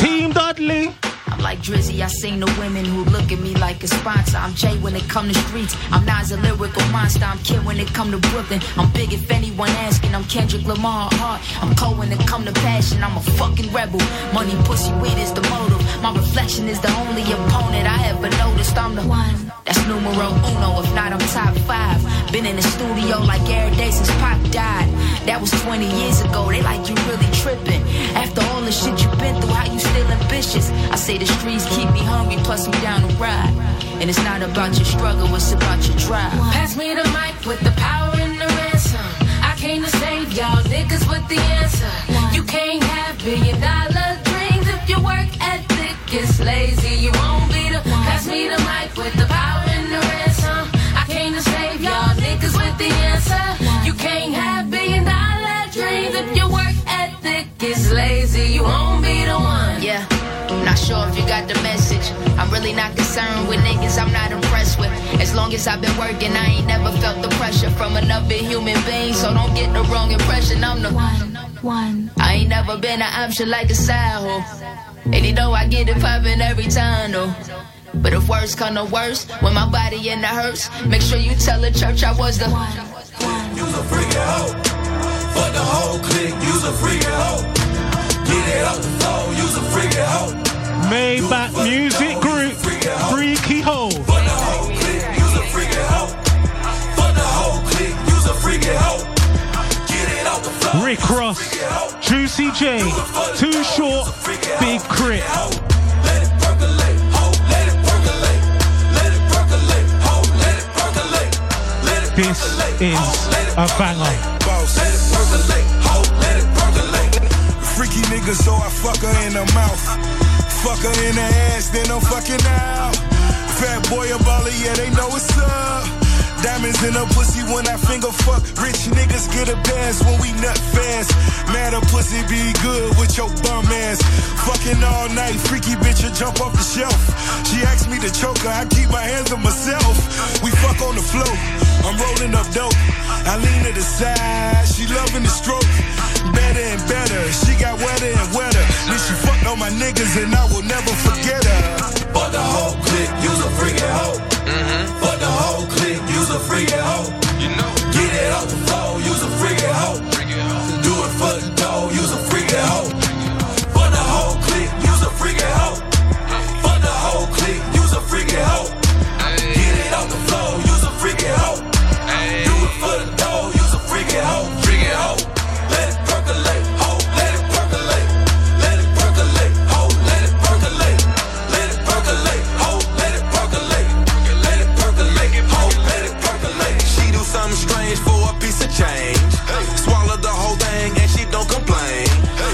Team Dudley. I'm like Drizzy, I seen the women who look at me like a sponsor. I'm Jay when it come to streets. I'm Nas, a lyrical monster. I'm Kid when it come to Brooklyn. I'm big if anyone asking. I'm Kendrick Lamar heart. I'm Cole when it come to passion. I'm a fucking rebel. Money, pussy, weed is the motive. My reflection is the only opponent I ever noticed. I'm the one. That's numero uno. If not, I'm top five. Been in the studio like every day since Pop died. That was twenty years ago. They like you really tripping. After all the shit you been through, how you still ambitious? I say the streets keep me hungry, plus I'm down to ride. And it's not about your struggle, it's about your drive. Pass me the mic with the power and the ransom. I came to save y'all niggas with the answer. You can't have billion dollar dreams if your work ethic is lazy. You won't be the. Pass me the mic with the power and the ransom. I came to save y'all niggas with the answer. You can't have billion dollar dreams if your work ethic is lazy. You won't be the one. Yeah. Not sure if you got the message. I'm really not concerned with niggas I'm not impressed with. As long as I've been working, I ain't never felt the pressure from another human being. So don't get the wrong impression, I'm the one. one. I ain't never been an option like a side hoe. And you know I get it poppin' every time though. But if worse come to worse, when my body in the hurts, make sure you tell the church I was the one. You's a freakin' hoe. For the whole clique, you's a freakin' hoe. Get it off the floor, you's a freakin' hoe. Maybach Music Group, Freaky Hole. For the whole clique, use a freaky hoe. For the whole clique, use a freaky hoe. Get it out the floor. Rick Ross, Juicy J, Too Short, Big Crit. Let it percolate, ho, let it percolate. Let it percolate, ho, let it percolate. Let it percolate, ho, let it percolate. This is a banger. Let it percolate, ho, let it percolate. Freaky nigga, so I fuck her in the mouth. Fuck her in the ass, then I'm fucking out. Fat boy a baller, yeah, they know what's up. Diamonds in her pussy when I finger fuck. Rich niggas get a pass when we nut fast. Mad a pussy be good with your bum ass. Fucking all night, freaky bitch, you jump off the shelf. She asked me to choke her, I keep my hands on myself. We fuck on the floor, I'm rolling up dope. I lean to the side, she loving the stroke. Better and better, she got wetter and wetter. Then she fucked all my niggas and I will never forget her. For the whole clique, use a freaking hoe. Mm-hmm. For the whole clique, use a freaking hoe. You know, get it off the floor, use a freaking hoe. Do it for the dough, use a freaking hoe. For the whole clique, use a freaking hoe. For the whole clique, use a freaking hoe. Get it off the floor, use a freaking hoe. Do it for the dough, use a freaking hoe. Freaking hoe. Let it percolate, ho, let it percolate. Let it percolate, ho, let it percolate. Let it percolate, ho, let it percolate. Let it percolate, ho, let it percolate. She do something strange for a piece of change. Swallow the whole thing and she don't complain.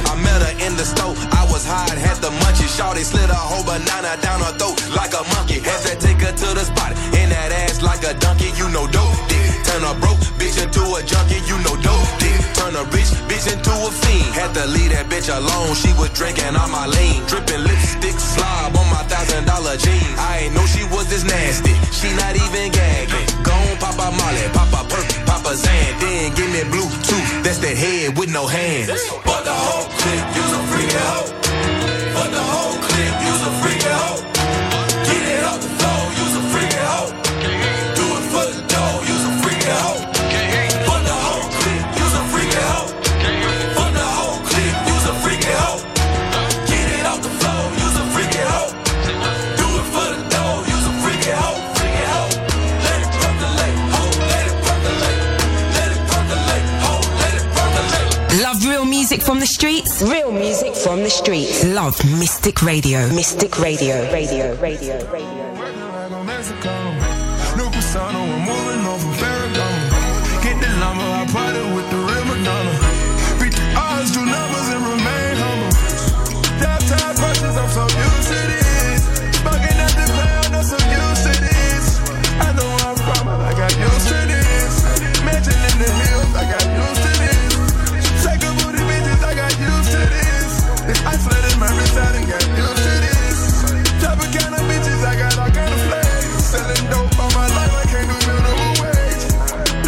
I met her in the store, I was high and had the munchies. Shawty slid a whole banana down her throat like a monkey. Had to take her to the spot in that ass like a donkey. You know dope dick, turn a broke bitch into a junkie. You know dope dick, turn a rich bitch into a fiend. Had to leave that bitch alone. She was drinking on my lean, dripping lipstick slob on my thousand dollar jeans. I ain't know she was this nasty. She not even gagging. Gone Papa Molly, Papa Perk, Papa Zan. Then give me Bluetooth. That's that head with no hands. For the whole clique, use a freaking hoe. For the whole clique, use a freaking hoe. Get it off the floor, use a freaking hoe. Do it for the dough, use a freaking hoe. Music from the streets. Real music from the streets. Love Mystic Radio. Mystic Radio. Radio. Radio. Radio. Radio. Santana, we're moving off of Ferragamo. Get the llama, I parted with the real Madonna. Beat the odds, do numbers, and remain humble. Tap-tap punches, I'm so used to this. Bugging at the cloud, I'm so used to this. I know I'm from, I got used to this. Mansion in the hills, I got used to this. Shake a booty bitches, I got used to this. This isolate is my wrist, I done got used to this. Top of kind of bitches, I got all kind of flags. Selling dope all my life, I can't do minimum wage.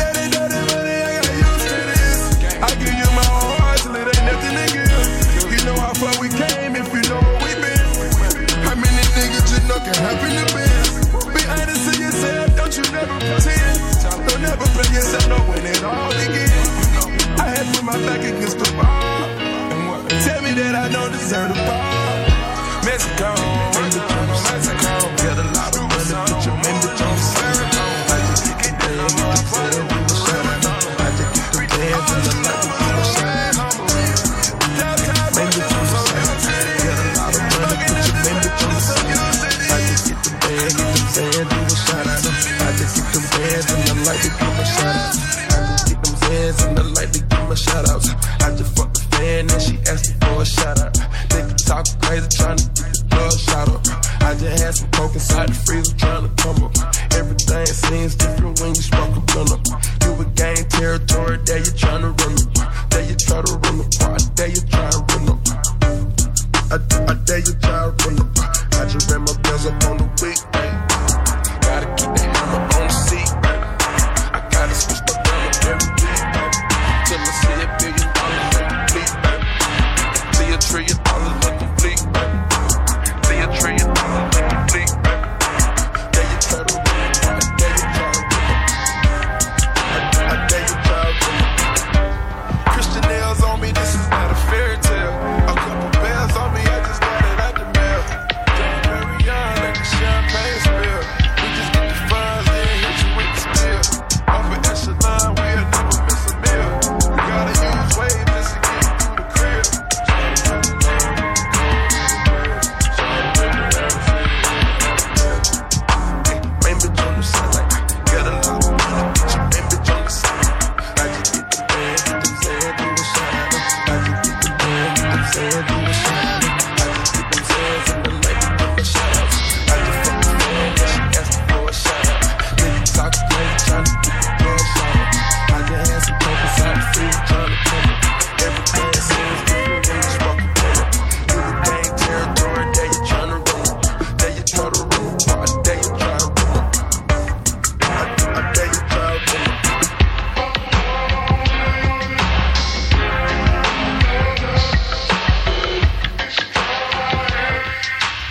Let it dirty money, I got used to this. I give you my own heart till it ain't nothing to give. You know how far we came if you know where we been. How many niggas you know can help in the biz? Be honest to yourself, don't you never pretend. Don't never play yourself, know when it all begins. I had put my back against the wall. Tell me that I don't deserve the ball. Mexico, Mexico, Mexico. Got a lot of money, put your member on Seraton. I just get there, I'm not fighting with the Seraton. I just get three days in the night, I'm not Seraton. Member on Seraton. Got a lot of money, put your member on Seraton. I just get the bed, get the bed, do the Seraton. I just get the bed, and I like to do my shout-outs. I just get them beds, and I like to do my shout-outs. I just fuck the fan, and she asked me for a shout-out. Talk crazy, trying to get the blood shot up. I just had some coke inside the freezer, trying to come up. Everything seems different when you smoke a blunt up. You a gang territory, there you trying to run up. There you try to run up, there you try to run up. I, I dare you try to run up. I just ran my bills up on the weekday. Gotta keep that hammer on the seat, baby. I gotta switch the gun up every week, baby. Till I see a billion dollars on the fleet, baby. See a trillion dollars.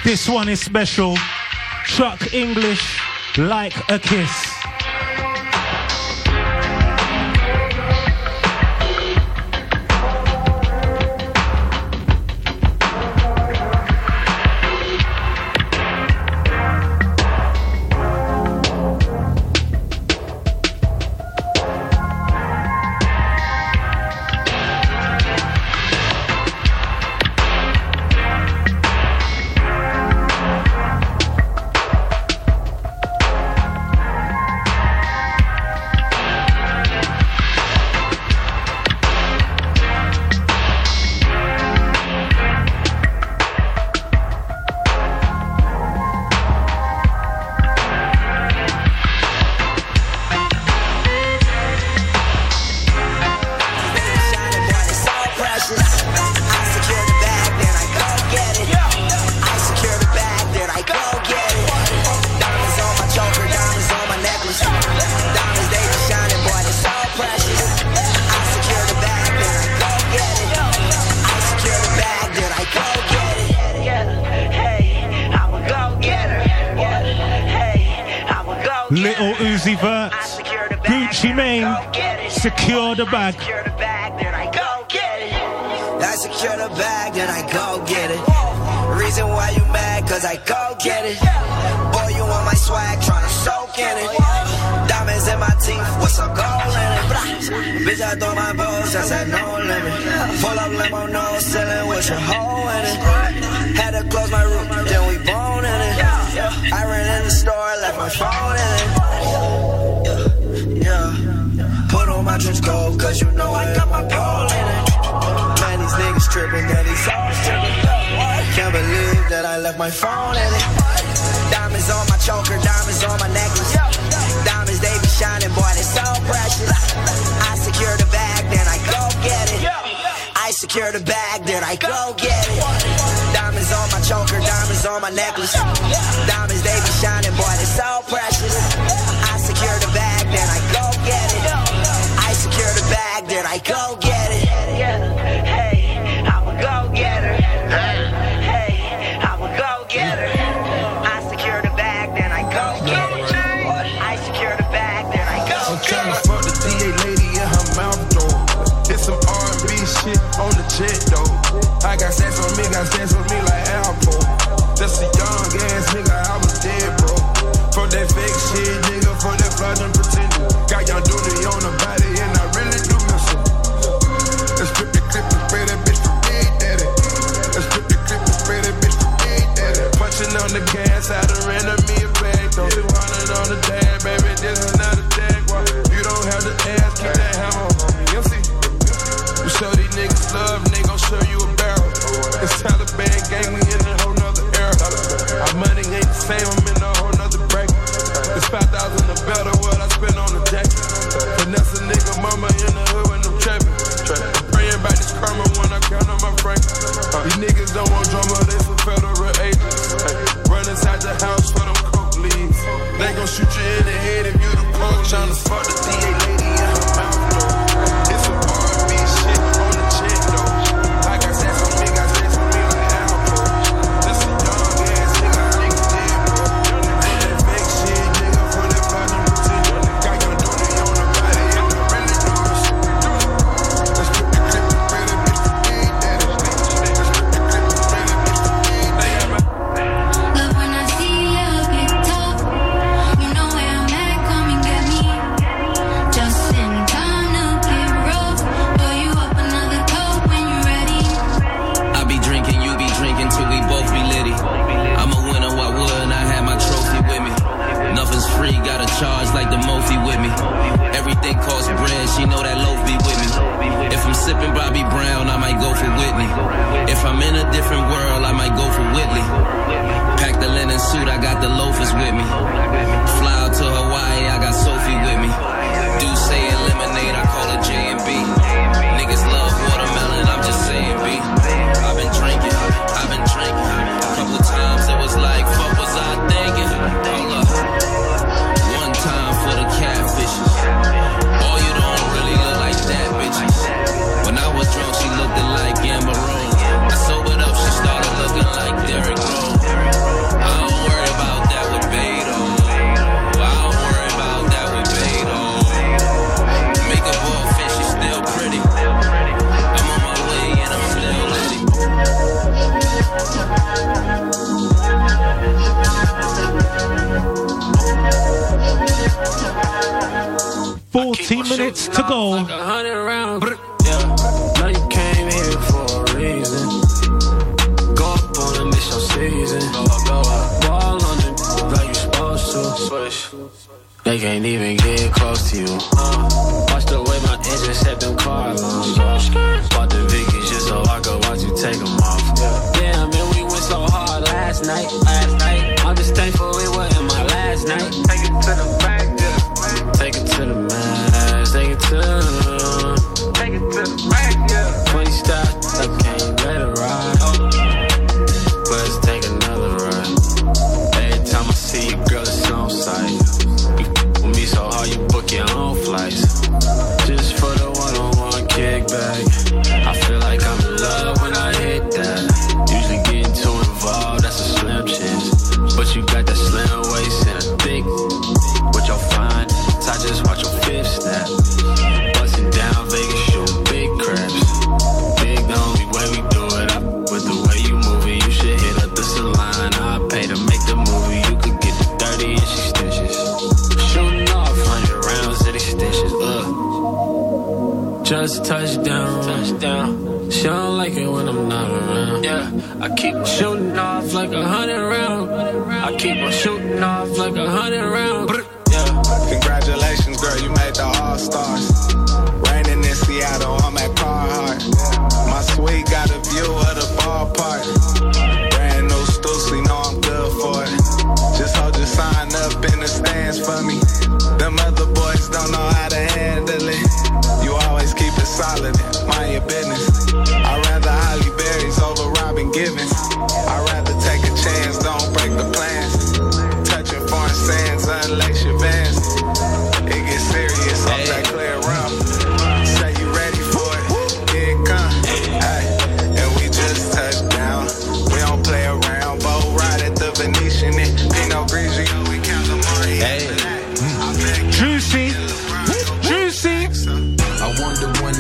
This one is special. Chuck English, Like a Kiss. Secure the bag. Secure the bag, then I go get it. I secure the bag, then I go get it. Reason why you mad, cause I go get it. Boy, you want my swag, tryna soak in it. Diamonds in my teeth, what's a gold in it? Bitch, I throw my balls, I said no limit. Full up limo, no ceiling with your hole in it. Had to close my room, then we bone in it. I ran in the store, left my phone in it. that I left my phone in it. Diamonds on my choker, diamonds on my necklace. Diamonds, they be shining, boy, they so precious. I secure the bag, then I go get it. I secure the bag, then I go get it. Diamonds on my choker, diamonds on my necklace. Diamonds, they be shining, boy, they so precious. I secure the bag, then I go get it. I secure the bag, then I go get it. Shit, though. I got sex on me, got sex on me like Alpo. That's a young ass nigga, I was dead, bro. For that fake shit, nigga, for that fraudulent pretending. Got y'all duty on the body, and I really do miss it. Let's flip the clip and spray that bitch for big daddy. Let's flip the clip and spray that bitch for big daddy. Punching on the gas, I done ran up me a bag. Don't be running on the dad, baby, this is not a jaguar. You don't have the ass, keep that hammer on me, you see. You show these niggas love, nigga, gon' show you a barrel. It's Taliban gang, we in a whole nother era. Our money ain't the same, I'm in a whole nother bracket. It's five thousand a belt of what I spent on the jacket. Vanessa nigga mama in the hood when I'm trapping. Praying about this karma when I count on my frank. These niggas don't want drama, they some federal agents. Run inside the house for them coke leaves. They gon' shoot you in the head if you the punk. Tryna fuck the D A lady in her mouth.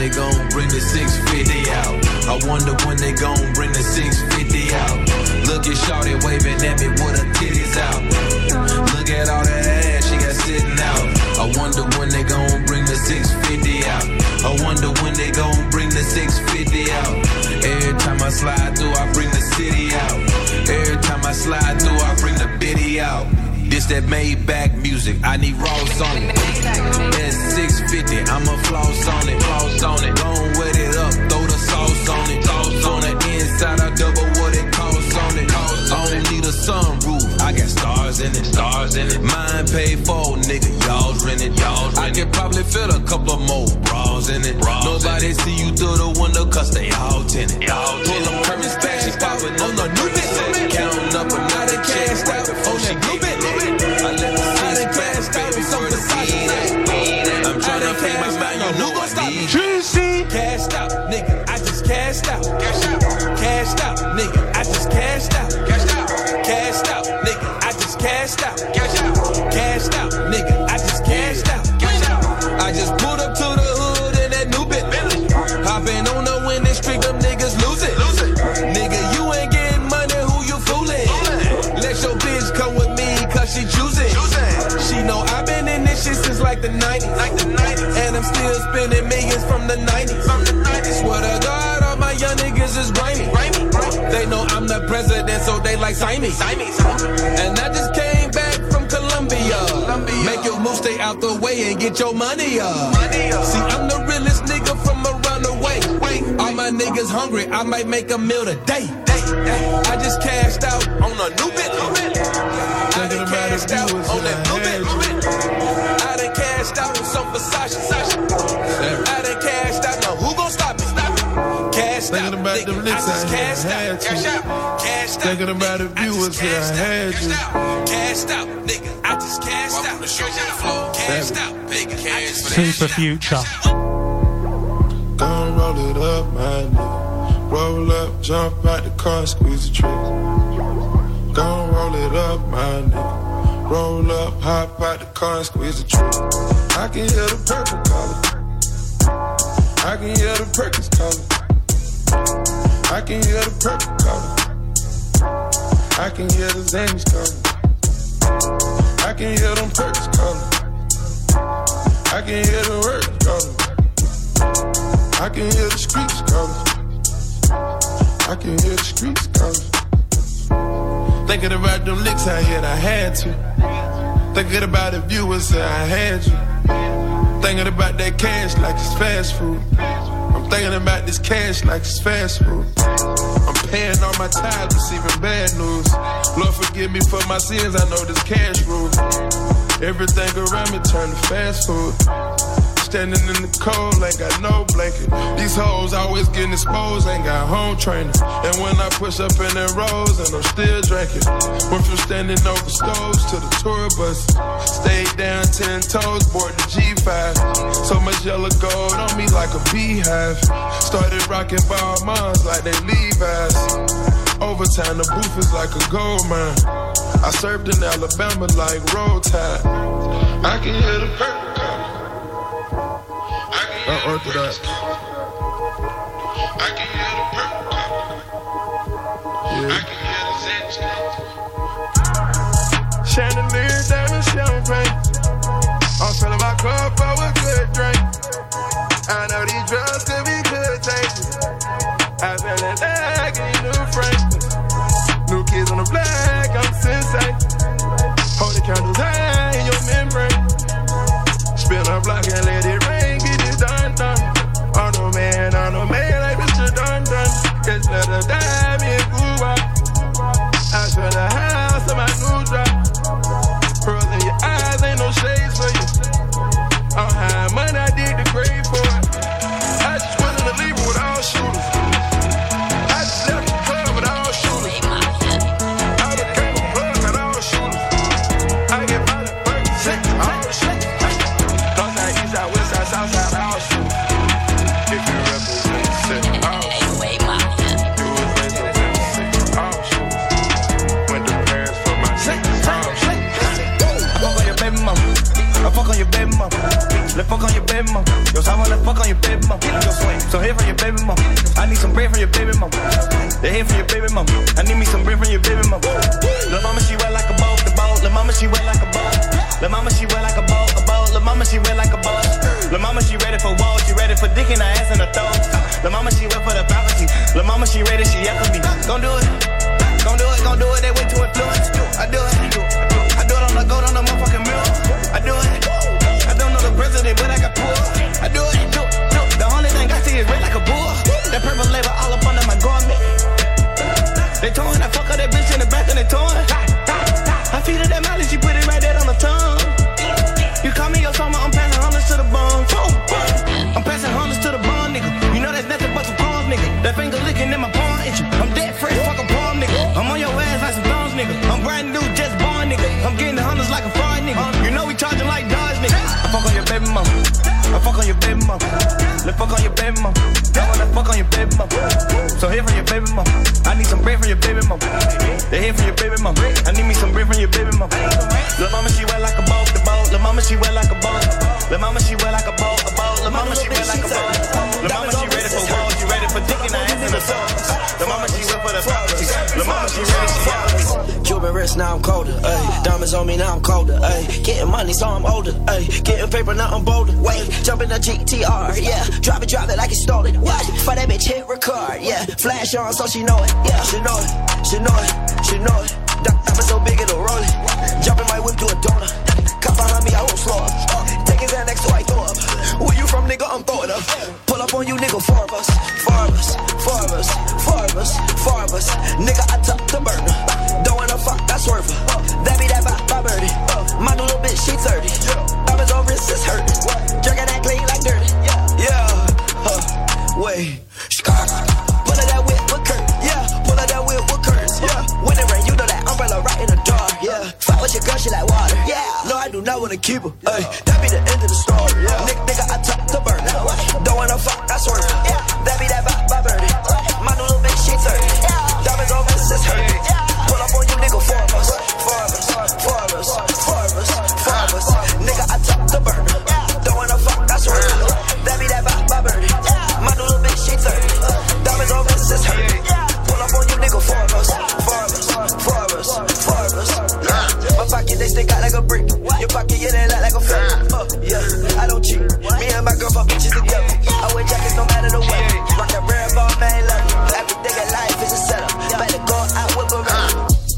they gon' bring the six fifty out. I wonder when they gon' bring the six fifty out. Look at Shawty waving at me with her titties out. Look at all that ass she got sitting out. I wonder when they gon' bring the six fifty out. I wonder when they gon' bring the six fifty out. Every time I slide through, I bring the city out. Every time I slide through, I bring the bitty out. This that Maybach music, I need Ross on it. That's six fifty, I'ma floss on it, floss on it. Don't wet it up, throw the sauce on it, sauce on it. Inside I double what it costs on it. I don't need a sunroof, I got stars in it, stars in it. Mine paid for, nigga, y'all's rented, y'all's rented. I could probably fit a couple more bras in it. Bras Nobody in it. See you through the window, cause they all tinted. Pull them Curren$y stacks, she poppin' on the new bitch. Countin' up another check, stack before she get it. I let the city pass, baby, so the city that I'm tryna play my mind, you know gon' stop me. Cashed out, nigga, I just cashed out. Cashed out, nigga, I just cashed out. Cashed out, nigga, I just cashed out. Cashed out, nigga, I just cashed out. I just pulled up to the hood in that new bit. Hoppin' on the winning streak, them niggas lose it. Nigga, you ain't getting money, who you foolin'? Let your bitch come with me, cause she choose. Since like the nineties, like the nineties, and I'm still spending millions from the nineties. From the nineties, swear to God, all my young niggas is grimy. grimy, grimy. They know I'm the president, so they like sign me. Sign me, sign me. And I just came back from Colombia. Colombia. Make your move, stay out the way, and get your money up. Money up. See, I'm the realest nigga from around the way. Wait, wait. All my niggas hungry, I might make a meal today. Day, day. I just cashed out on a new bit. I done cashed out on that new bit. I done cashed out on some Versace, Sasha. I done cashed out, now who gon' stop me? Stop me. Cashed out, nigga, I just cashed out. Cashed out, cashed out, nigga, I just cashed out. Cashed out, nigga, I just cashed out. Cashed out, nigga, I just cashed out. Super Future. Gon' roll it up, my nigga. Roll up, jump out the car, squeeze the trigger. Gon' roll it up, my nigga. Roll up, hop out the car and squeeze the trigger. I can hear the Perkins calling. I can hear the Perkins calling. I can hear the Perkins calling. I can hear the Zannies calling. I can hear them Perkins calling. I can hear the words calling. I can hear the streets calling. I can hear the streets calling. Thinking about them licks I hit, I had to. Thinking about the viewers that I had you. Thinking about that cash like it's fast food. I'm thinking about this cash like it's fast food. I'm paying all my tithes, receiving bad news. Lord forgive me for my sins, I know this cash rule. Everything around me turned to fast food. Standing in the cold, ain't got no blanket. These hoes always getting exposed, ain't got home training. And when I push up in them rows, and I'm still drinking. Went from standing over stoves to the tour bus. Stayed down ten toes, boarded the G five. So much yellow gold on me like a beehive. Started rocking ball moms like they Levi's. Overtime, the booth is like a gold mine. I served in Alabama like Road Tide. I can hear the purple coming. Unorthodox. I can hear the purple yeah. I can hear the zench. Chandelier down the champagne. I'm filling my cup up with good drink. I know these drugs could be good taste. I feel that I get new friends. New kids on the black, I'm sensei. Hold the candles high in your membrane. Spin a block and let it rain. I'm no man, I'm no man like Mister Dun Dun. Just let her die, me and Cuba. I feel the house of my new drop. Pearls in your eyes, ain't no shades for you. I'm high money, I did the grave for it. I just went in the league with all shooters. I just left the club with all shooters. I became a plug with all shooters. I get my birthday sick, all the shit. Northside, eastside, westside, southside, all shooters. Let's fuck on your baby mama. Let's fuck on your baby mama. Your Cause I wanna fuck on your baby mom. So hear from your baby mom. I need some bread from your baby mom. They hear from your baby mom. I need me some bread from your baby mom. La mama she wet like a boat, the boat. La mama she wet like a boat. La mama she wet like a boat, a boat. La mama she wet like a boat. La mama she ready for walls, she ready for dick in her ass and her throat. La mama she wet for the faculty. La mama she ready, she yelling me. Gon' do it, gon' do it, gon' do it. They way too influenced. I do it, I do it on the gold on the motherfucking mirror. I do it. I don't know the president, but I got poor. I do it, do, do. The only thing I see is red like a bull. That purple label all up under my garment. They torn, I fuck up that bitch in the back and they torn. I feed her that mileage, she put it right there on the tongue. You call me your summer, I'm passing hundreds to the bone. I'm passing hundreds to the bone, nigga. You know that's nothing but some palms, nigga. That finger licking in my palm, itchy. I'm dead fresh, fuck a palm, nigga. I'm on your ass like some bones, nigga. I'm brand new, just born, nigga. I'm getting the hundreds like a fraud, nigga. You know we charging like dogs, nigga. I fuck on your baby mama. I fuck on your baby mama. Let's fuck on your baby mama. I wanna fuck on your baby mama. So hear from your baby mama. I need some bread from your baby mama. They hear from your baby mama. I need me some bread from your baby mama. La mama she wet like a boat, the boat. La mama she wet like a boat. La mama she wet like a boat, a boat. La mama she wet like a boat. La mama she ready for walls, she ready for dick in her ass in the sauce. La mama she wet for the property. La mama she ready for walls. Cuban wrist, now I'm colder. Ay, diamonds on me, now I'm colder. Ay, getting money, so I'm older. Ay, getting paper, now I'm bolder. Wait, jumping the G T R, yeah. Drop it, drop it like it's stolen. What? For that bitch hit record, yeah. Flash on, so she know it, yeah. She know it, she know it, she know it. Diamonds so big it'll roll it. Jumping my whip to a donut. Cop behind me, I won't slow up. Uh, take his hand next to I throw up. Where you from, nigga? I'm throwing up. Pull up on you, nigga. Four of us, four of us, four of us, four of us, four of us. Nigga, I tuck the burner. Don't wanna fuck, I swerve her. That be that by birdie. My little bitch, she thirty. Diamonds on wrist is hurting. Jerking that clean like dirty. Yeah, huh, wait. Pull up that whip with Curren$y. Yeah, pull up that whip with Curren$y. Yeah, when it rain, you know that umbrella right in the door. Yeah, fight with your girl, she like water. Yeah, no, I do not wanna keep her. Ay, that be the end of the story. Yeah. Nick, nigga, I tuck the burner. Don't wanna fuck, I swerve. Yeah, that be that by birdie. My little bitch, she thirty. Yeah, diamonds on wrist is hurting. Pull up on you, nigga, four of us, four of us, four of us, four of us, four of us. Nigga, I tuck the burner. Don't wanna fuck, I swerve. That be that by birdie. My little bitch, she thirty. Diamonds on wrist is hurting. Pull up on you, nigga, four of us, four of us, four of us, four of us. My pocket, they stick out like a brick. Your pocket, yeah, they look like a fake. Uh, yeah, I don't cheat. Me and my girl fuck bitches together. I wear jackets no matter the way. Rock that red ball, man, love me. Everything in life is a setup. Better go out with a man.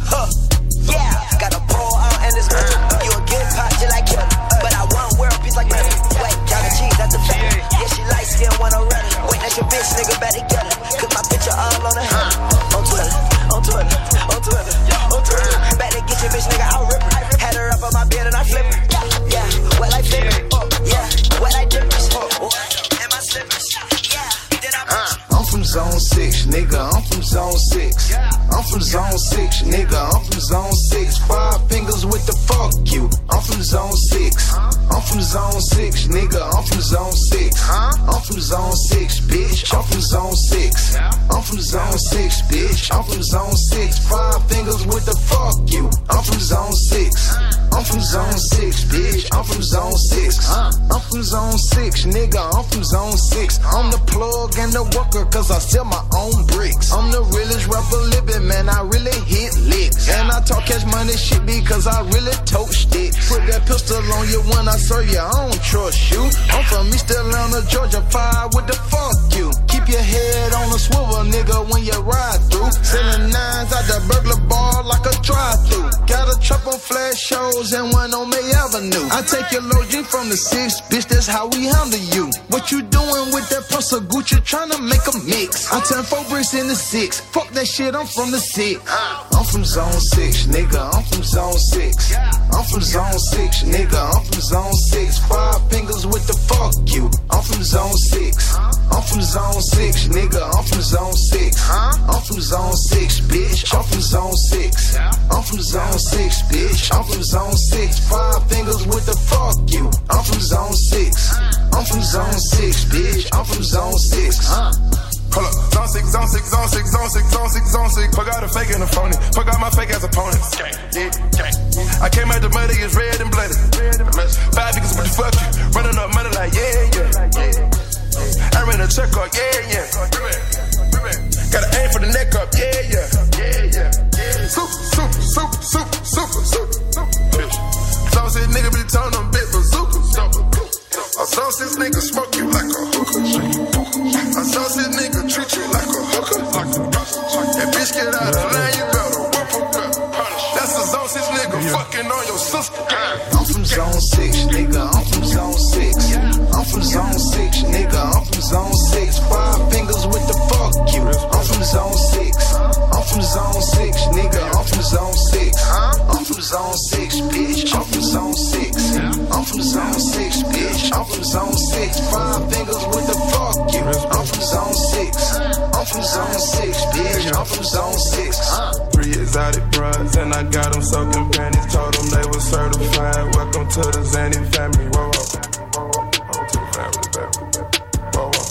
Huh, yeah. Got a pole out and it's good. You a good pop, just like Kelly. But I want world peace like Kelly. Wait, got a cheese, that's a fact. Yeah, she light skin, wanna run it. Wait, that's your bitch, nigga, better get it. Cause my picture all on the head. On Twitter, on Twitter, on Twitter, on Twitter. Better get your bitch, nigga, I'll rip her. Had her up on my bed and I flip her. Yeah, yeah. Well, I flip her. Yeah, well, I dip her. And my slippers. Yeah, then I push. I'm from zone six, nigga, I'm from zone six. I'm from zone six, nigga, I'm from zone six. Five fingers with the fuck you. I'm from zone six. I'm from zone six, nigga, I'm from zone six. I'm from zone six, bitch, I'm from zone six. I'm from zone six, bitch, I'm from zone six. Five fingers with the fuck you. I'm from zone six. I'm from zone six, bitch, I'm from zone six. I'm from zone six, nigga, I'm from zone six. I'm the plug and the worker, cause I sell my own bricks. I'm the realest rapper living, man, I really hit licks. And I talk cash money shit because I really tote sticks. Put that pistol on you when I serve you, I don't trust you. I'm from East Atlanta, Georgia, fire with the fuck you. Keep your head on a swivel, nigga, when you ride through. Selling nines out the burglar bar like a drive-through. Got a trap on flash shows and one on May Avenue. I take your lotion from the six, bitch, that's how we handle you. What you doing with that purse of Gucci, trying to make a mix? I turn four bricks into six, fuck that shit, I'm from the six. I'm from zone six, nigga, I'm from zone six. I'm from zone six, nigga, I'm from zone six. Five fingers with the fuck you. I'm from zone six. I'm from zone six, nigga, I'm from zone six. I'm from zone six, bitch, I'm from zone six. I'm from zone six, bitch, I'm from zone six. Five fingers with the fuck you. I'm from zone six. I'm from zone six, bitch, I'm from zone six. Hold up, zone six, zone six, zone six, zone six, zone six, zone six. Fuck out a fake and a phony. Fuck out my fake ass opponents. I came out the money, it's red and bloody. Five niggas with the fuck you, running up money like yeah, yeah. I ran a check up, yeah, yeah. Gotta aim for the neck up, yeah, yeah. Soup, soup, soup, soup, soup, soup. Saucy nigga be telling them bit bazooka. A saucy nigga smoke you like a hooker. A saucy nigga treat you like a hooker. That bitch get out of line, you better whoop her. That's a saucy nigga fucking on your sister. I'm from zone six, nigga. I'm from zone six. I'm from zone six, nigga. I'm from zone six. Five fingers with the fuck you. I'm from zone six. I'm from zone six, nigga. I'm from zone six. I'm from zone six, bitch. I'm from zone six. I'm from zone six, bitch. I'm from zone six. Five fingers with the fuck you. I'm from zone six. I'm from zone six, bitch. I'm from zone six. Three exotic bras and I got them soaking panties. Told them they were certified. Welcome to the Zanny family. Whoa, whoa, whoa, whoa, to the family, family. Whoa, whoa.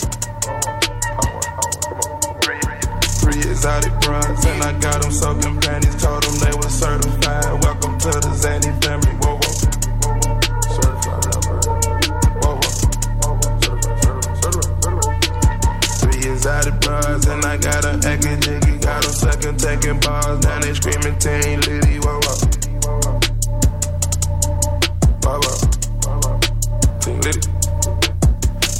Three exotic bras and I got them soaking panties. Told them they were certified. Welcome to the Zanny family. Whoa, whoa. And I got an acting nigga, got a sucking, taking balls. Now they screaming, Team Liddy, whoa, whoa. Whoa, whoa. Team Liddy.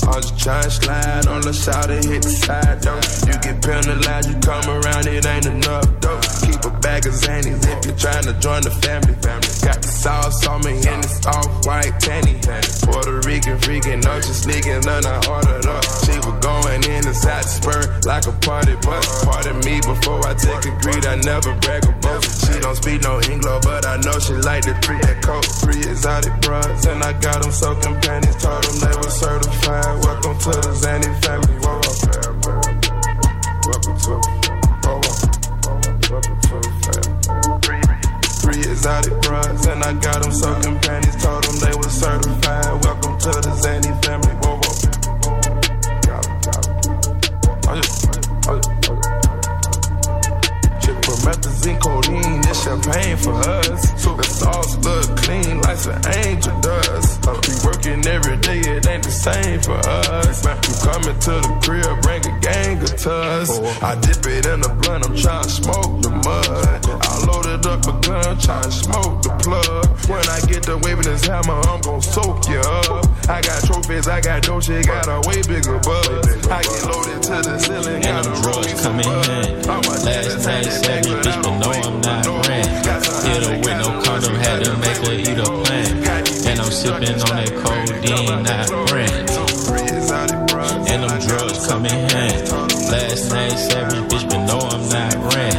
I was just trying to slide on the side and hit the side, though. You get penalized, you come around, it ain't enough, though. Keep a bag of Zannies if you're trying to join the family. Got the sauce on me and it's off-white tanny. Puerto Rican freaking up, just sneaking none I ordered up. She was going in inside the spur like a party bus. Pardon me before I take a greed, I never brag about. She don't speak no English, but I know she like the treat that coat. Three exotic bras and I got them soaking panties. Told them they were certified. Welcome to the Zanny family. Whoa, whoa. Welcome to whoa, whoa. Welcome to the family. Three exotic bras, and I got them soaking panties. Told them they were certified. Welcome to the Zanny family. Whoa, whoa. I just, I just, shit, promethazine, codeine, this champagne for us. So the sauce look clean like an angel does. We working every day, it ain't the same for us. You coming to the crib, bring a gang of tuss. I dip it in the blunt, I'm trying to smoke the mud. I loaded up a gun, trying to smoke the plug. When I get the wave in this hammer, I'm gon' soak you up. I got trophies, I got dough shit, got a way bigger buzz. I get loaded to the ceiling, got a roll coming in. Last night, savage bitch, but no, I'm not ran. Hit her with no condom, had to make her eat a plant. And I'm sipping on that codeine, not brand. And them drugs come in hand. Last night, savage bitch, but no, I'm not ran.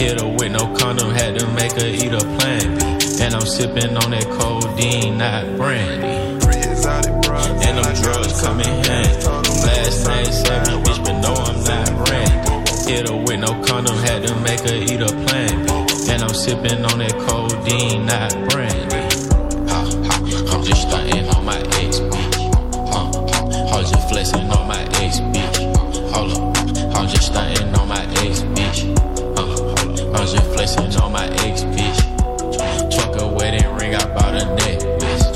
Hit her with no condom, had to make her eat a plant. And I'm sipping on that codeine, not brandy. And them drugs come in hand. Last night, savage bitch, but no, I'm not ran. Hit her with no condom, had to make her eat a plant. And I'm sipping on that codeine, not brandy. I'm just stunting on my ex, bitch. Uh, I'm just flexing on my ex, bitch. Hold up, I'm just stunting on my ex, bitch. Uh, I'm just flexing on my ex, bitch. Truck a wedding ring, I bought a necklace.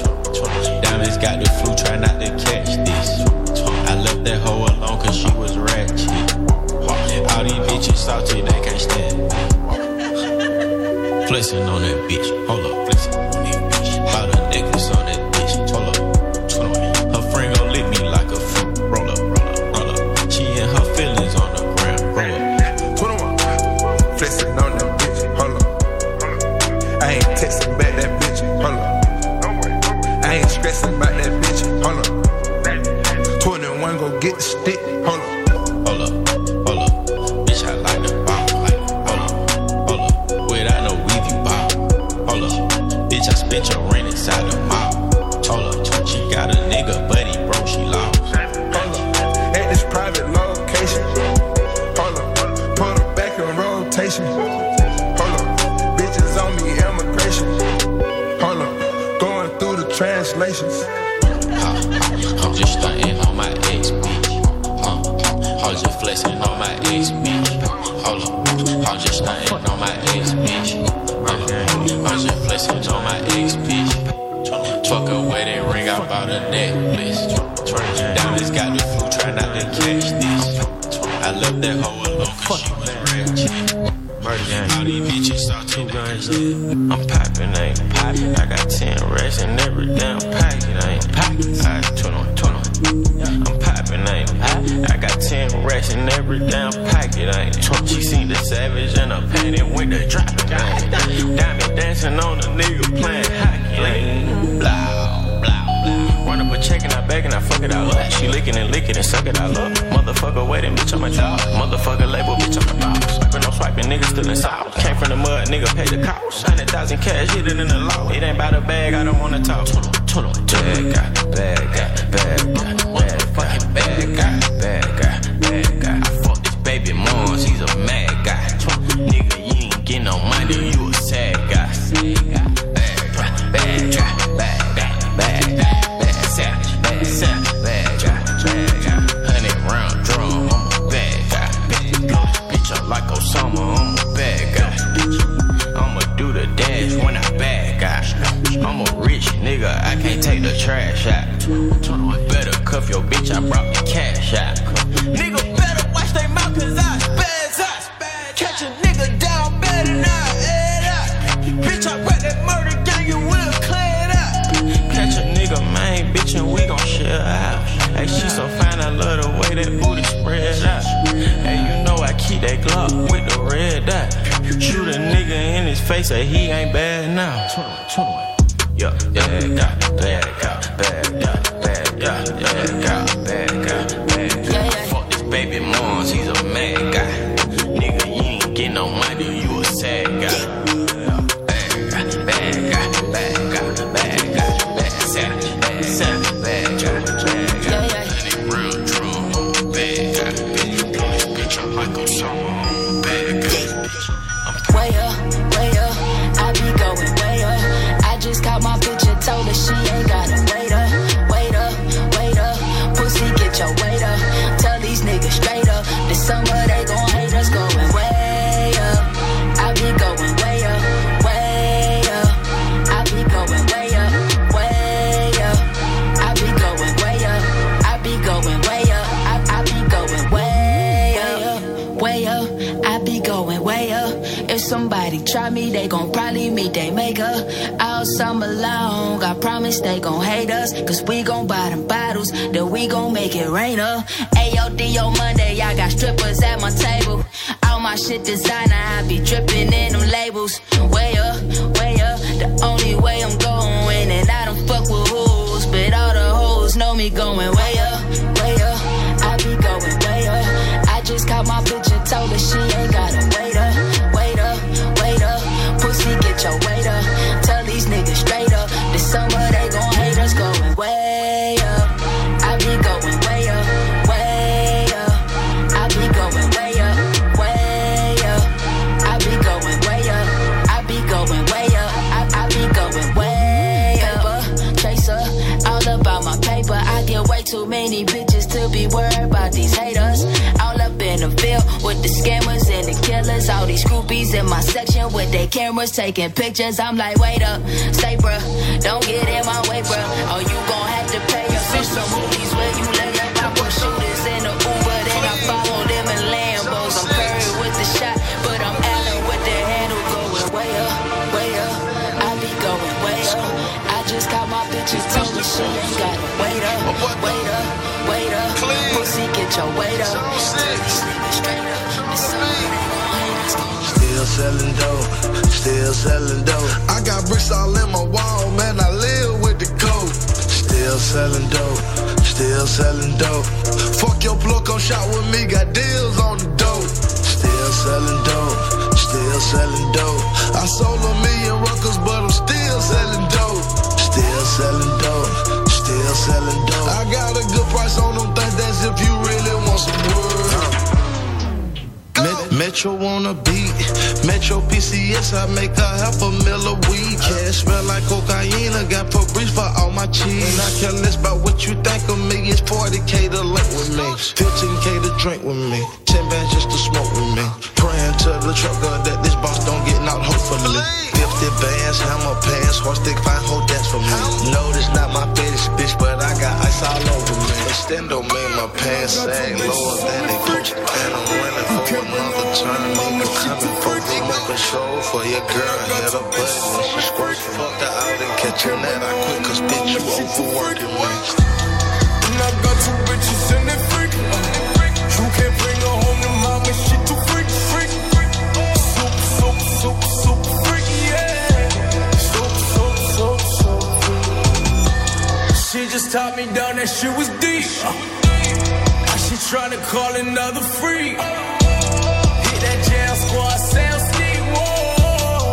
Diamonds got the flu, try not to catch this. I left that hoe alone cause she was ratchet. All these bitches salty, they can't stand me. Flexin' on that bitch, hold up, flexin' on that bitch. Bought a necklace on that bitch, hold up. Her friend gon' lick me like a fool, roll up, roll up, roll up. She and her feelings on the ground, roll up. Flexin' on that bitch, hold up. I ain't texting back that bitch, hold up. I ain't stressing about that bitch, hold up. twenty-one gon' get the stick, hold up. Translations. Uh, I'm just stunting on my ex, bitch. Uh, I'm just flexing on my ex, bitch. Hold up. I'm just stunting on my ex, bitch. six piece. Fuckin' way they ring out about a necklace. Down this got the food, try not to catch this. I left that hoe alone cause she was ratchet. All these bitches talk two guns. I'm poppin', I ain't poppin'. I got ten racks in every damn pocket. I ain't poppin'. I turn on, turn on. I'm poppin', I ain't poppin'. I got ten racks in every damn pocket. I ain't twin. She seen the savage and her panty with the droppin'. Diamond dancing on a nigga playin' hockey. I ain't blah, blah, blah. Run up a check and I bag and I fuck it all up. She lickin' and lickin' and suck it all up. Motherfucker waitin', bitch, I'm a dog. Motherfucker label, bitch, I'm a boss. I'm swiping, niggas still in south. Came from the mud, nigga, pay the cost. one hundred thousand cash, hit it in the law. It ain't about a bag, I don't wanna talk. Bag guy, bag guy, bag guy, motherfucking bag guy, bag guy, bag guy. I fuck this baby moms, he's a mad guy. Nigga, you ain't get no money, you a sad guy. Bag guy, bag guy, bag guy, bag guy, bag savage, bag savage, bag guy, bag guy. Hundred round drum, I'm a bad guy, bad guy. Like Osama, I'm a bad guy. I'ma do the dash when I bad guy. I'm a rich nigga, I can't take the trash out. Better cuff your bitch, I brought the cash out. Nigga better watch they mouth cause I spaz out. Catch a nigga down bad and I head out. Bitch, I brought that murder gang, you will clear it out. Catch a nigga, man, bitch, and we gon' share out. Hey, she so fine, I love the way that booty spread out. Hey, you know I keep that Glock with the red dot. Shoot a nigga in his face, say he ain't bad now. Yeah, bad guy, bad guy, bad guy, bad guy, bad guy, bad guy, bad guy. Fuck this baby moms, he's a mad guy. Nigga, you ain't get no money, you a sad guy. She ain't gotta wait up, wait up, wait up. Pussy, get your weight up. Tell these niggas straight up. This summer they gon' hate us going way up. I be going way up, way up. I be going way up, way up. I be going way up. I be going way up. I be going way up, way up. I be going way up. If somebody try me, they gon' probably meet they maker. All summer long, I promise they gon' hate us. Cause we gon' buy them bottles, then we gon' make it rain up. A O D O Monday, I got strippers at my table. All my shit designer, I be drippin' in them labels. Way up, way up, the only way I'm going. And I don't fuck with hoes, but all the hoes know me going way up, way up. I be going way up. I just caught my bitch and told her she ain't gotta wait up. Get your weight up, tell these niggas straight up. This summer they gon' hate us going way up. I be going way up, way up. I be going way up, way up. I be going way up, I be going way up. I, I be going way up. Paper, tracer, all about my paper. I get way too many bitches to be worried about these haters. All up in the field with the scammers and the killers. All these groupies in my section with their cameras taking pictures. I'm like, wait up, stay bruh, don't get in my way bruh. Or you gon' have to pay your fish some movies where you lay up. I put shooters in the Uber, then I follow them in Lambos. I'm Curry with the shot, but I'm Allen with the handle. Going way up, way up, I be going way up. I just caught my bitches, told me she ain't got to wait up, wait up, wait up. Pussy, get your weight up. Still selling dope, still selling dope. I got bricks all in my wall, man, I live with the coke. Still selling dope, still selling dope. Fuck your plug, come shop with me, got deals on the dope. Still selling dope, still selling dope. I sold a million records, but I'm still selling dope. Still selling dope, still selling dope. I got a good price on them things, that's if you really want some work. Metro on a beat, Metro P C S, I make a half a mil a week. Yeah, smell like cocaine, I got Febreze for all my cheese. And I care less about what you think of me, it's forty K to link with me, fifteen K to drink with me, ten bands just to smoke with me. Praying to the trucker that this boss don't get knocked, hopefully. fifty bands, hammer pants, one stick, fine, whole dance for me. No, this not my fetish, bitch, but I got ice all over me. Extendo made my pants sag lower than they coach. And I'm running for another turn. Make a coming for remote control for your girl. Hit a button when she squirts. Fuck the out and catching that I quit, cause bitch, you overworking me. And I got two bitches in that freak. You can't bring her home to mama, she too freak, freak, freak. Super, super, super, super freak, yeah. Super, super, super, super freak. She just taught me down, that shit was deep. Now she tryna call another freak. Hit that jail squad, sound sneak, whoa.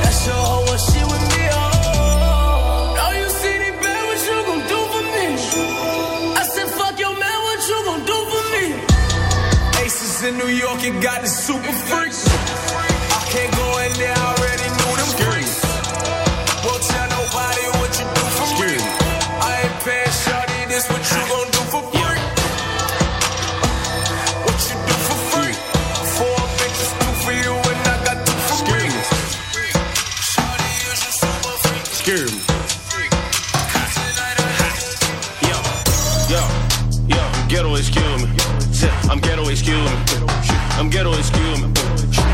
That's your hoe, what she with me, oh. Oh, you see that bad, what you gon' do for me? I said, fuck your man, what you gon' do for me? Aces in New York, it got the super freaks. I can't go in there, I already knew them freaks. Won't tell nobody what you do for me. I ain't paying shawty, this what you gon' do for free. What you do for free? Four bitches, two for you, and I got two for free. Shawty, you just super freak. Scare me. Yo, yo, yo, ghetto, excuse me. I'm ghetto, excuse me. I'm ghetto, excuse me.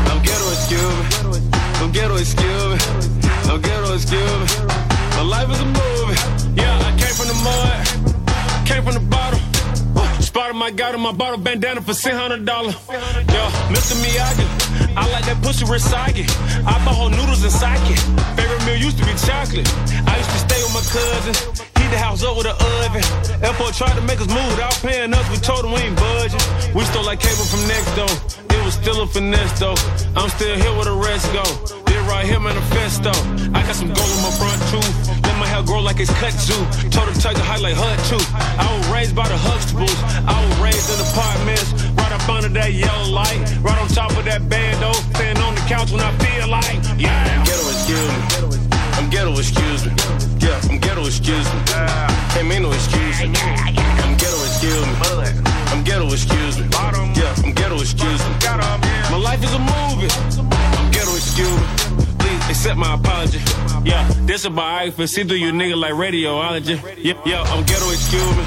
I'm ghetto, excuse me. I'm ghetto, excuse me. I'm ghetto, excuse me. My life is a movie. Yeah, I came from the mud. Came from the bottom. Spotted my guy in my bottle bandana for six hundred dollars. Yo, Mister Miyagi. I like that pussy with sake. I bought whole noodles and sake. Favorite meal used to be chocolate. I used to stay with my cousins. The house up with an oven. F O tried to make us move without paying us. We told them we ain't budging. We stole like cable from next though. It was still a finesse though. I'm still here with the rest go. Did right here manifesto. I got some gold in my front too. Let my hair grow like it's cut too. Told her tiger high like her too. I was raised by the Huxtables. I was raised in apartments. Right up under that yellow light. Right on top of that bando. Staying on the couch when I feel like. Yeah. I'm ghetto, excuse me. I'm ghetto, excuse me. Yeah, I'm ghetto, excuse me. Can't mean no excuse me. I'm ghetto, excuse me. I'm ghetto, excuse me. Yeah, I'm ghetto, excuse me. My life is a movie. I'm ghetto, excuse me. Please accept my apology. Yeah, this is my iPhone. See through you nigga like radiology. Yeah, yeah, I'm ghetto, excuse me.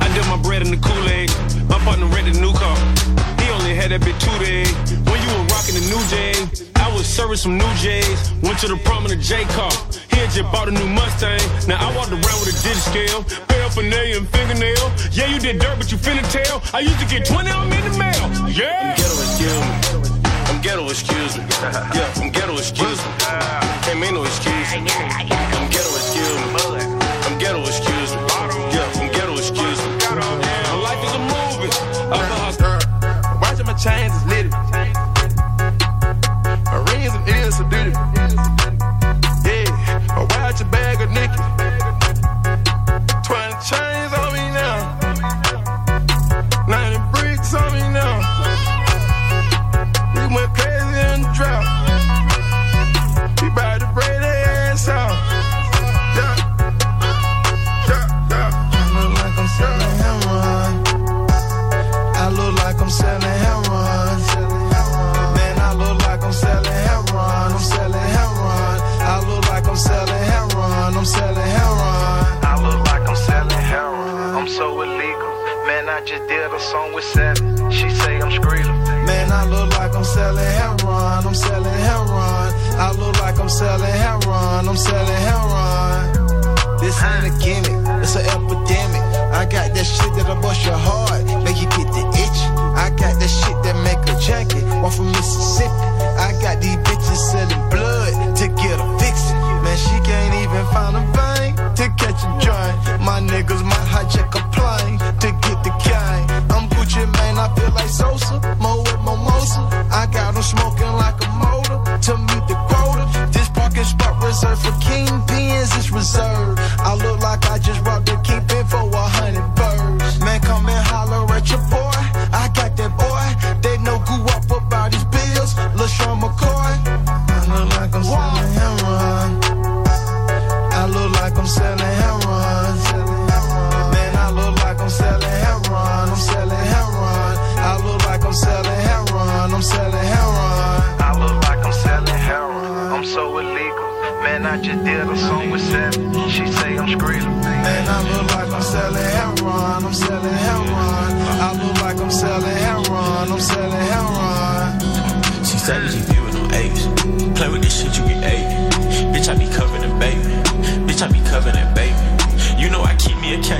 I did my bread in the Kool-Aid. My partner rented a new car. He only had that bitch two days. When you were rocking the new J, I was serving some new J's. Went to the prom in a J car. He had just bought a new Mustang. Now I walked around with a digit scale, paraphernalia and fingernail. Yeah, you did dirt, but you finna tell. I used to get twenty on me in the mail. Yeah. I'm ghetto, excuse me. I'm ghetto, excuse me. Yeah, I'm ghetto, excuse me. Can't mean no excuse me. I'm ghetto, excuse me. I'm ghetto, excuse me. Yeah, I'm ghetto, excuse me. My life is a movie. I'm a hustler. Watching my chains is litty. So dirty. Yeah, I watch a bag of Nicky. Twenty chains on me now. Ninety bricks on me now. We went crazy in the drought. We bout to break their ass out. Yeah, yeah, yeah. I look like I'm selling heroin. I look like I'm selling heroin. Man, I look like I'm selling heroin. I'm selling heroin. I look like I'm selling heroin. I'm selling heroin. I look like I'm selling heroin. I'm so illegal. Man, I just did a song with Seven. She say I'm screaming. Man, I look like I'm selling heroin. I'm selling heroin. I look like I'm selling heroin. I'm selling heroin. This ain't a gimmick. It's an epidemic. I got that shit that'll bust your heart, make you get the itch. I got that shit that make a jacket, one from Mississippi. I got these bitches selling blood to get a fix. Man, she can't even find a vein to catch a joint. My niggas might hijack a plane to get the gang. I'm Gucci, man, I feel like Sosa, Mo with Mimosa. I got them smoking like a motor to meet the quota. This parking spot reserved for kingpins, it's reserved. I look like I just robbed the kingpin for a hundred birds. Man, come and holler at your boy. I got that boy. They know who up about his bills. LaShawn McCoy. I look like I'm selling heroin. I look like I'm selling heroin. Man, I look like I'm selling heroin. I'm selling heroin. I look like I'm selling heroin. I'm selling heroin. I look like I'm selling heroin. I'm so. illegals. Man, I just did a song with Seven. She say I'm screaming. Man, I look like I'm selling heroin. I'm selling heroin. I look like I'm selling heroin. I'm selling heroin. She said she viewing on A's. Play with this shit, you get eight. Bitch, I be covering a baby. Bitch, I be covering a baby. You know I keep me a K.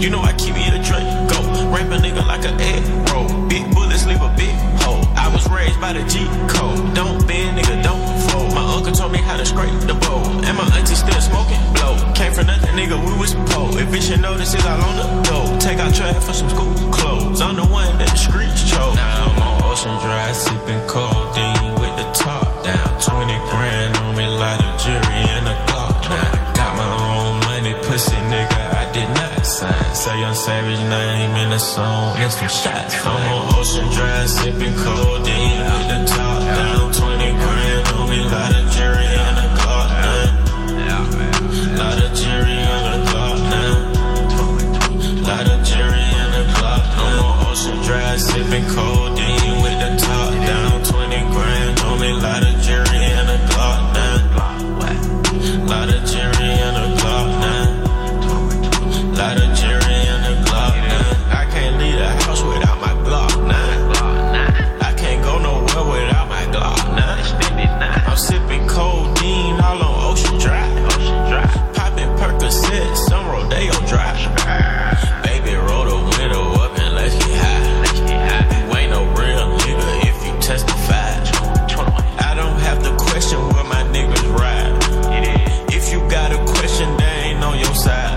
You know I keep me a drink. Go rape a nigga like an egg roll. Big bullets leave a big hole. I was raised by the G code. Don't bend, nigga, don't fold. My uncle told me how to scrape the bowl. And my auntie still smoking blow. Came from nothing, nigga, we was poor. If it should notice, it's all on the dough. Take out trash for some school clothes. I'm the one that the streets chose. Now I'm on Ocean Drive, sipping codeine with the top down. Twenty grand on me like a jury and a clock now. Got my own. Pussy nigga, I did not sign. Say your savage name in a song. Get some shots. I'm on Ocean Drive, sipping codeine with the top down. Twenty grand on me, lot of jury and a clock now. Lot of jury and a clock now. Lot of jury and a clock now. I'm on Ocean Drive, sipping codeine with the top down. Twenty grand on me, lot of jury and a clock now. Lot of jury and a clock now. Lot of jury in the Glock nine. I can't leave the house without my Glock nine. I can't go nowhere without my Glock nine. I'm sipping codeine all on Ocean Drive. Popping Percocet, some Rodeo Drive. Baby, roll the window up and let's get high. You ain't no real nigga if you testify. I don't have to question where my niggas ride. If you got a question, they ain't on your side.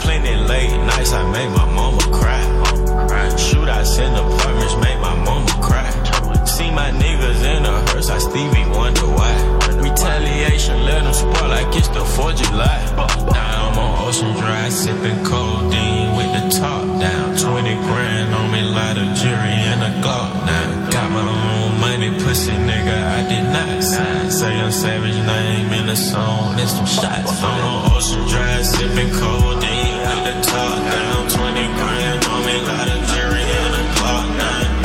Plenty late nights, I made my mama cry. Shootouts in apartments made my mama cry. See my niggas in a hearse, I Stevie wonder why. Retaliation, let them spoil like it's the fourth of July. Now I'm on Ocean Drive, sipping codeine with the top down. Twenty grand on me, lot of jury and a Glock now. Got my own money, pussy nigga, I did not sign. Say your savage name in a song, and some shots. I'm on Ocean Drive, sipping codeine. The top down, twenty grand on me, lot of jury and a clock nine.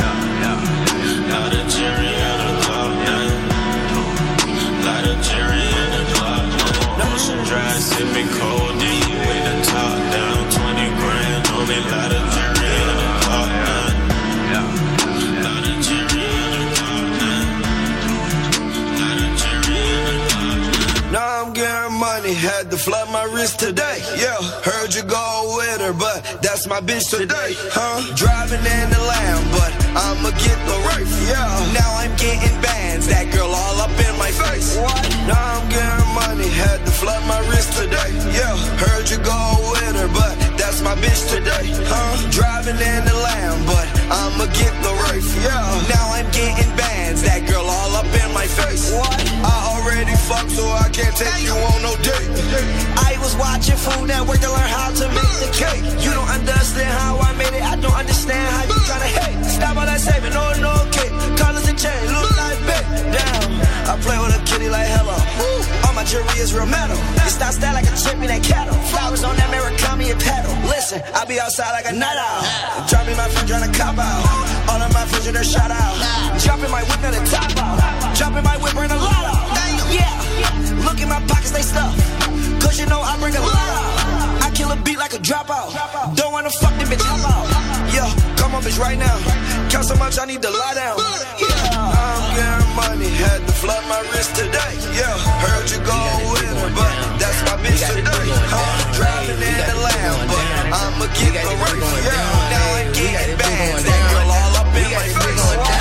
Lot of jury and a clock nine. Lot of jury and a clock nine. Ocean Drive, sipping codeine with the top down, twenty grand on me, lot of jury and a clock nine. Lot of jury and a clock nine. Lot of jury and a clock nine. Now I'm getting money, had to flood my wrist today. Yeah, heard you go. But that's my bitch today, huh? Driving in the lamb, but I'ma get the rape, yeah. Now I'm getting bands, that girl all up in my face. What? Now I'm getting money, had to flood my wrist today, yeah. Heard you go with her, but that's my bitch today, huh? Driving in the lamb, but I'ma get the rape, yeah. Now I'm getting bands, that girl all up in my face. What? I already fucked, so I can't take you on no date. I was watching Food Network to learn how to make the cake. You don't understand how I made it. I don't understand how you tryna hate. Stop all that saving, no, no, kid. Colors and chain, look like big. Damn, I play with a kitty like hello. All my jewelry is real metal. It's not style like a chip in that cattle. Flowers on that Murakami and pedal. Listen, I be outside like a night owl. Drop me my phone, tryna cop out. All of my friends are their shout out. Dropping my whip, not a top out. Dropping my whip, bring a lot out. Yeah, look in my pockets, they stuffed. Cause you know I bring a lot out. Kill a beat like a dropout. Dropout. Don't wanna fuck them bitch, hop out. Yo, come on bitch right now. Count so much I need to lie down. Yeah. I'm getting money, had to flood my wrist today. Yeah, heard you go with her, but down. That's my bitch today. I'm driving in the lamb, but I'ma get the race. Yeah, now I'm getting bands, that girl all up in my face. Now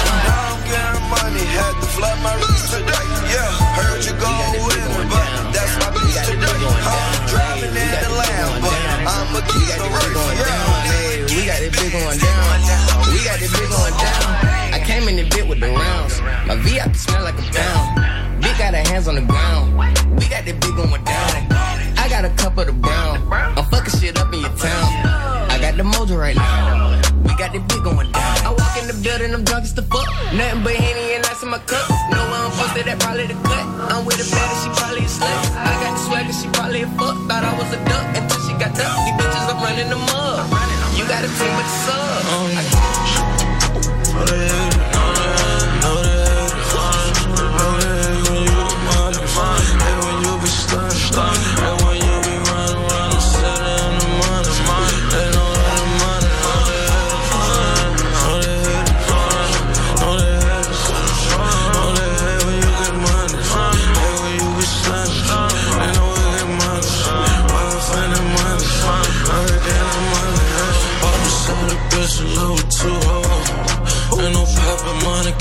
I'm getting money, had to flood my wrist today. Yeah, heard you go with her, but that's my bitch today. I'm driving in the lamb. I'ma keep the race going down, hey, we got this bitch going down, we got this bitch going down. I came in the bit with the rounds, my V I P smell like a pound. Big got her hands on the ground, we got this bitch going down. I got a cup of the brown, I'm fucking shit up in your town. I got the mojo right now, we got this bitch going down. I walk in the building, I'm drunk as the fuck, nothing but Henny and ice in my cup. No one posted that probably the cut, I'm with a baddie, she probably a slut. I got the swagger, she probably a fuck, thought I was a duck until she got ducked. These bitches, I'm running them up, you got a team with the sub. I-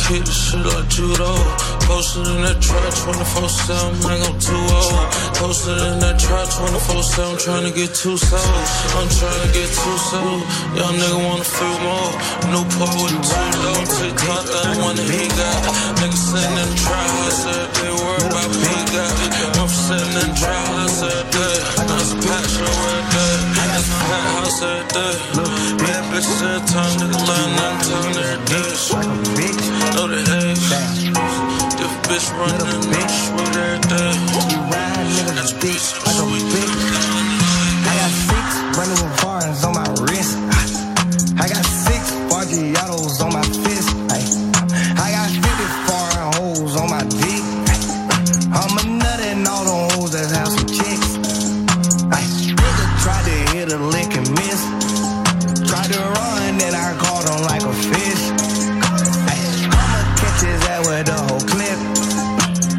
kick the shit like judo. Posted in that trap twenty-four seven, I ain't gon' too old. Posted in that trap twenty-four seven, tryna get two sold. I'm tryna get two sold. Y'all nigga wanna feel more. New pole with the two low. Take my thing, one that he got. Nigga sitting in the trap house, everyday worry about what he got. I'm sitting in the trap house, everyday. That's a patch over there. That's a patch house everyday. Bad bitch said time, nigga lying, I'm talking every day. Bitch, know the age. If bitch running, bitch, sweat every day. You ride, nigga, that's bitch, like a bitch. I got six running with bars on my wrist. I got six Bargiatos on my fist. I got fifty foreign hoes on my dick. I'm a nut and all the hoes that have some chicks. I nigga tried to hit a lick and miss. Tried to run and I caught him like a fish. The whole clip,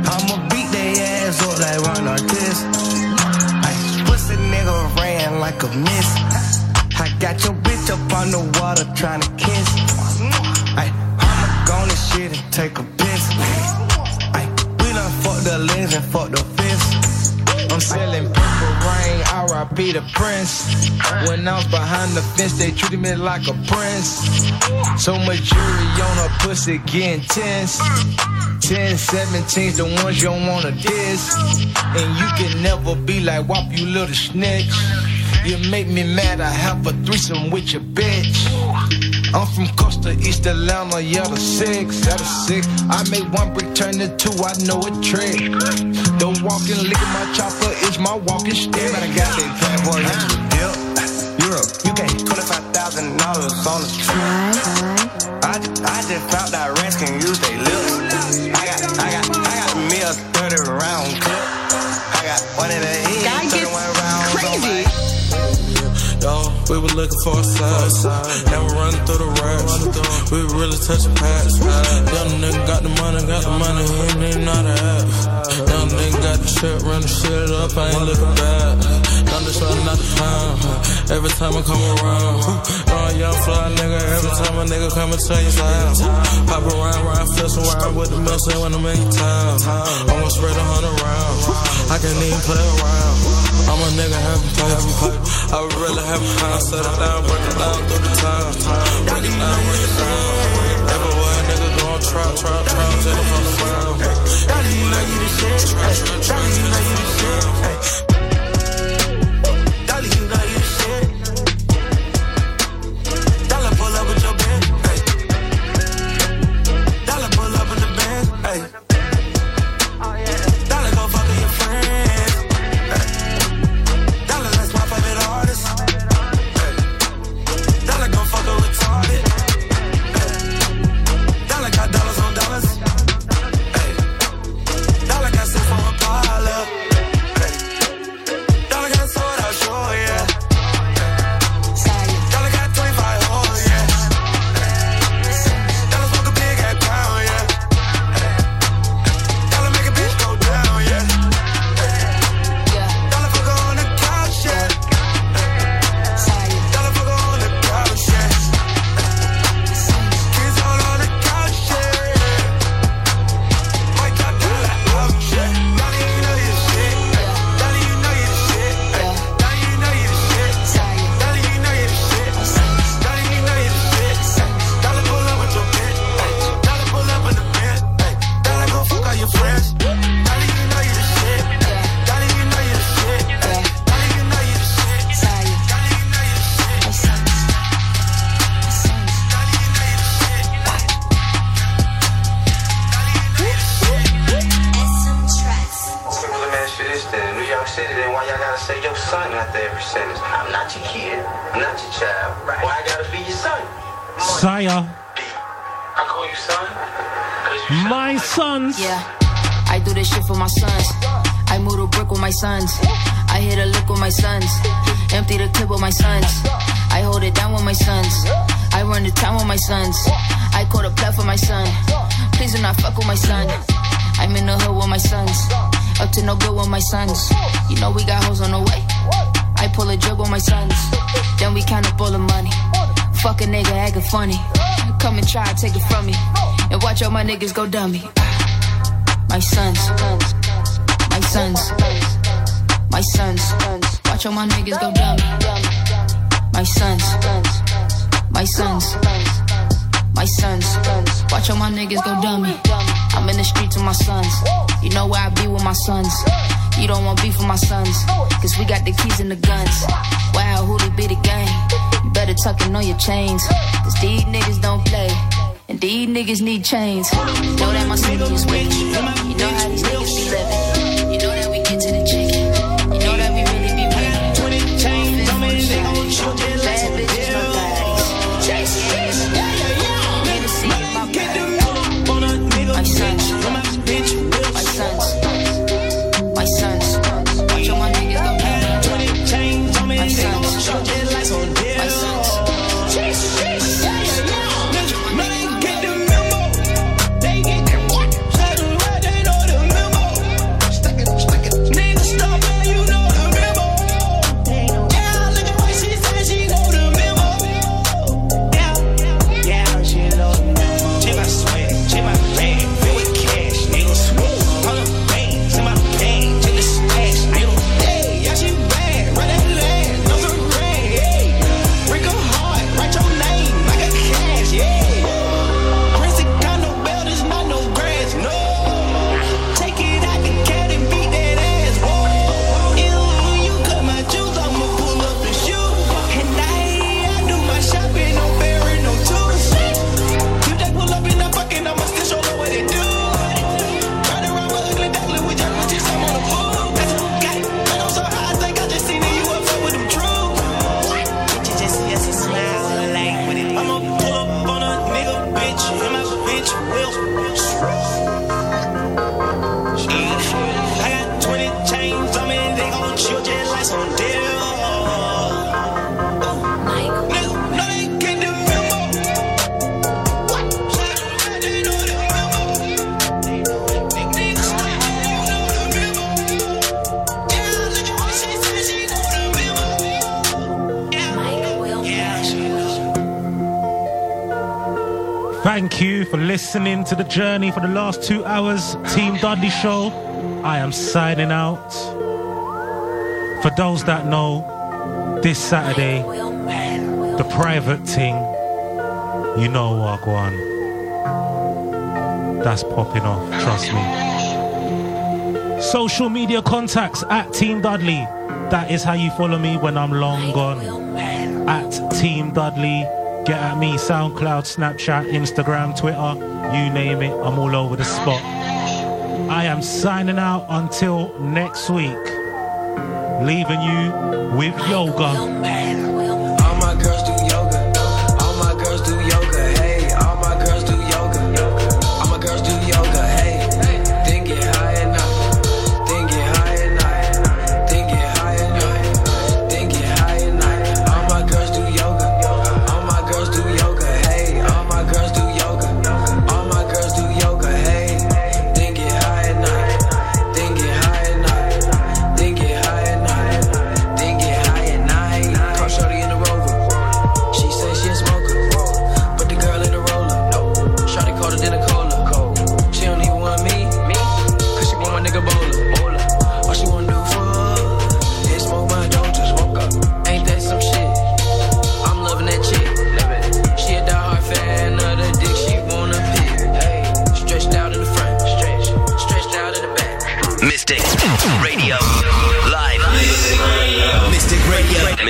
I'ma beat they ass up like run or this. Pussy nigga ran like a miss. I got your bitch up on the water tryna kiss. I, I'ma go on this shit and take a piss. I, we done fucked the legs and fucked the fists. I'm selling purple rain, R I P the prince. When I'm behind the fence, they treated me like a prince. So much jewelry on her pussy getting tense. Ten seventeen's the ones you don't wanna diss. And you can never be like W A P, you little snitch. You make me mad, I have a threesome with your bitch. I'm from Costa, East Atlanta, yeah, the six, yeah, the six. I make one brick turn to two, I know a trick. Don't walk and lick my chopper, it's my walking stick. I got that fat boy, Europe, U K, twenty-five thousand dollars on the trip. I, I just found that rats can use they lips. I got, I got, I got me a thirty round clip. I got one in the head, thirty-one rounds crazy. Yo, we were looking for a side. Now we're running through the racks. We were really touching packs. Young nigga got the money, got the money, he ain't not a ass. Young nigga got the shit, run the shit up, I ain't looking back. I'm just running out of time. Every time I come around, oh, young fly nigga. Every time a nigga come and tell you lies. Pop around, ride fist around with the muscle when I'm in town. I'm gonna spread a hundred rounds. I can't even play around. I'm a nigga having fun. I would really have a time. Set it down, break it down through the time. Break it down, break it down. Everywhere a nigga go on trap, trap, trap, till I'm on the ground. Trap, trap, trap, till I'm on the ground. Funny, come and try to take it from me. And watch all my niggas go dummy. My sons, my sons, my sons. Watch all my niggas go dummy. My sons, my sons, my sons. Watch all my niggas go dummy. I'm in the streets with my sons. You know where I be with my sons. You don't want beef with my sons, cause we got the keys and the guns. Wow, hoolie be the gang. You better tuckin' on your chains, cause these niggas don't play. And these niggas need chains. You know that my city is waiting. You know how these niggas be living. You know that we get to the chicken. You know that we really be winning. Chains on me, nigga. Bad bitches, no bodies. Chase it, yeah, yeah, yeah. Need to see my body. My sons, my sons. My sons, watch all my niggas go down. My sons, my sons, my sons. Man, get the memo. They get the what? Let them ride, they know the memo. Stuck it, stuck it. Niggas stop her, you know the memo. Yeah, look at what she said, she know the memo. Yeah, yeah, she know the memo. She my sweat, she my bag, feel with cash, niggas swoop. All the bangs in my pants. Thank you for listening to The Journey for the last two hours. Team Dudley Show, I am signing out. For those that know, this Saturday, the private thing, you know, walk one. That's popping off, trust me. Social media contacts at Team Dudley. That is how you follow me when I'm long gone. At Team Dudley. Get at me, SoundCloud, Snapchat, Instagram, Twitter, you name it, I'm all over the spot. I am signing out until next week, leaving you with yoga.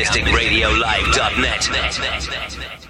Mystic Radio Live dot net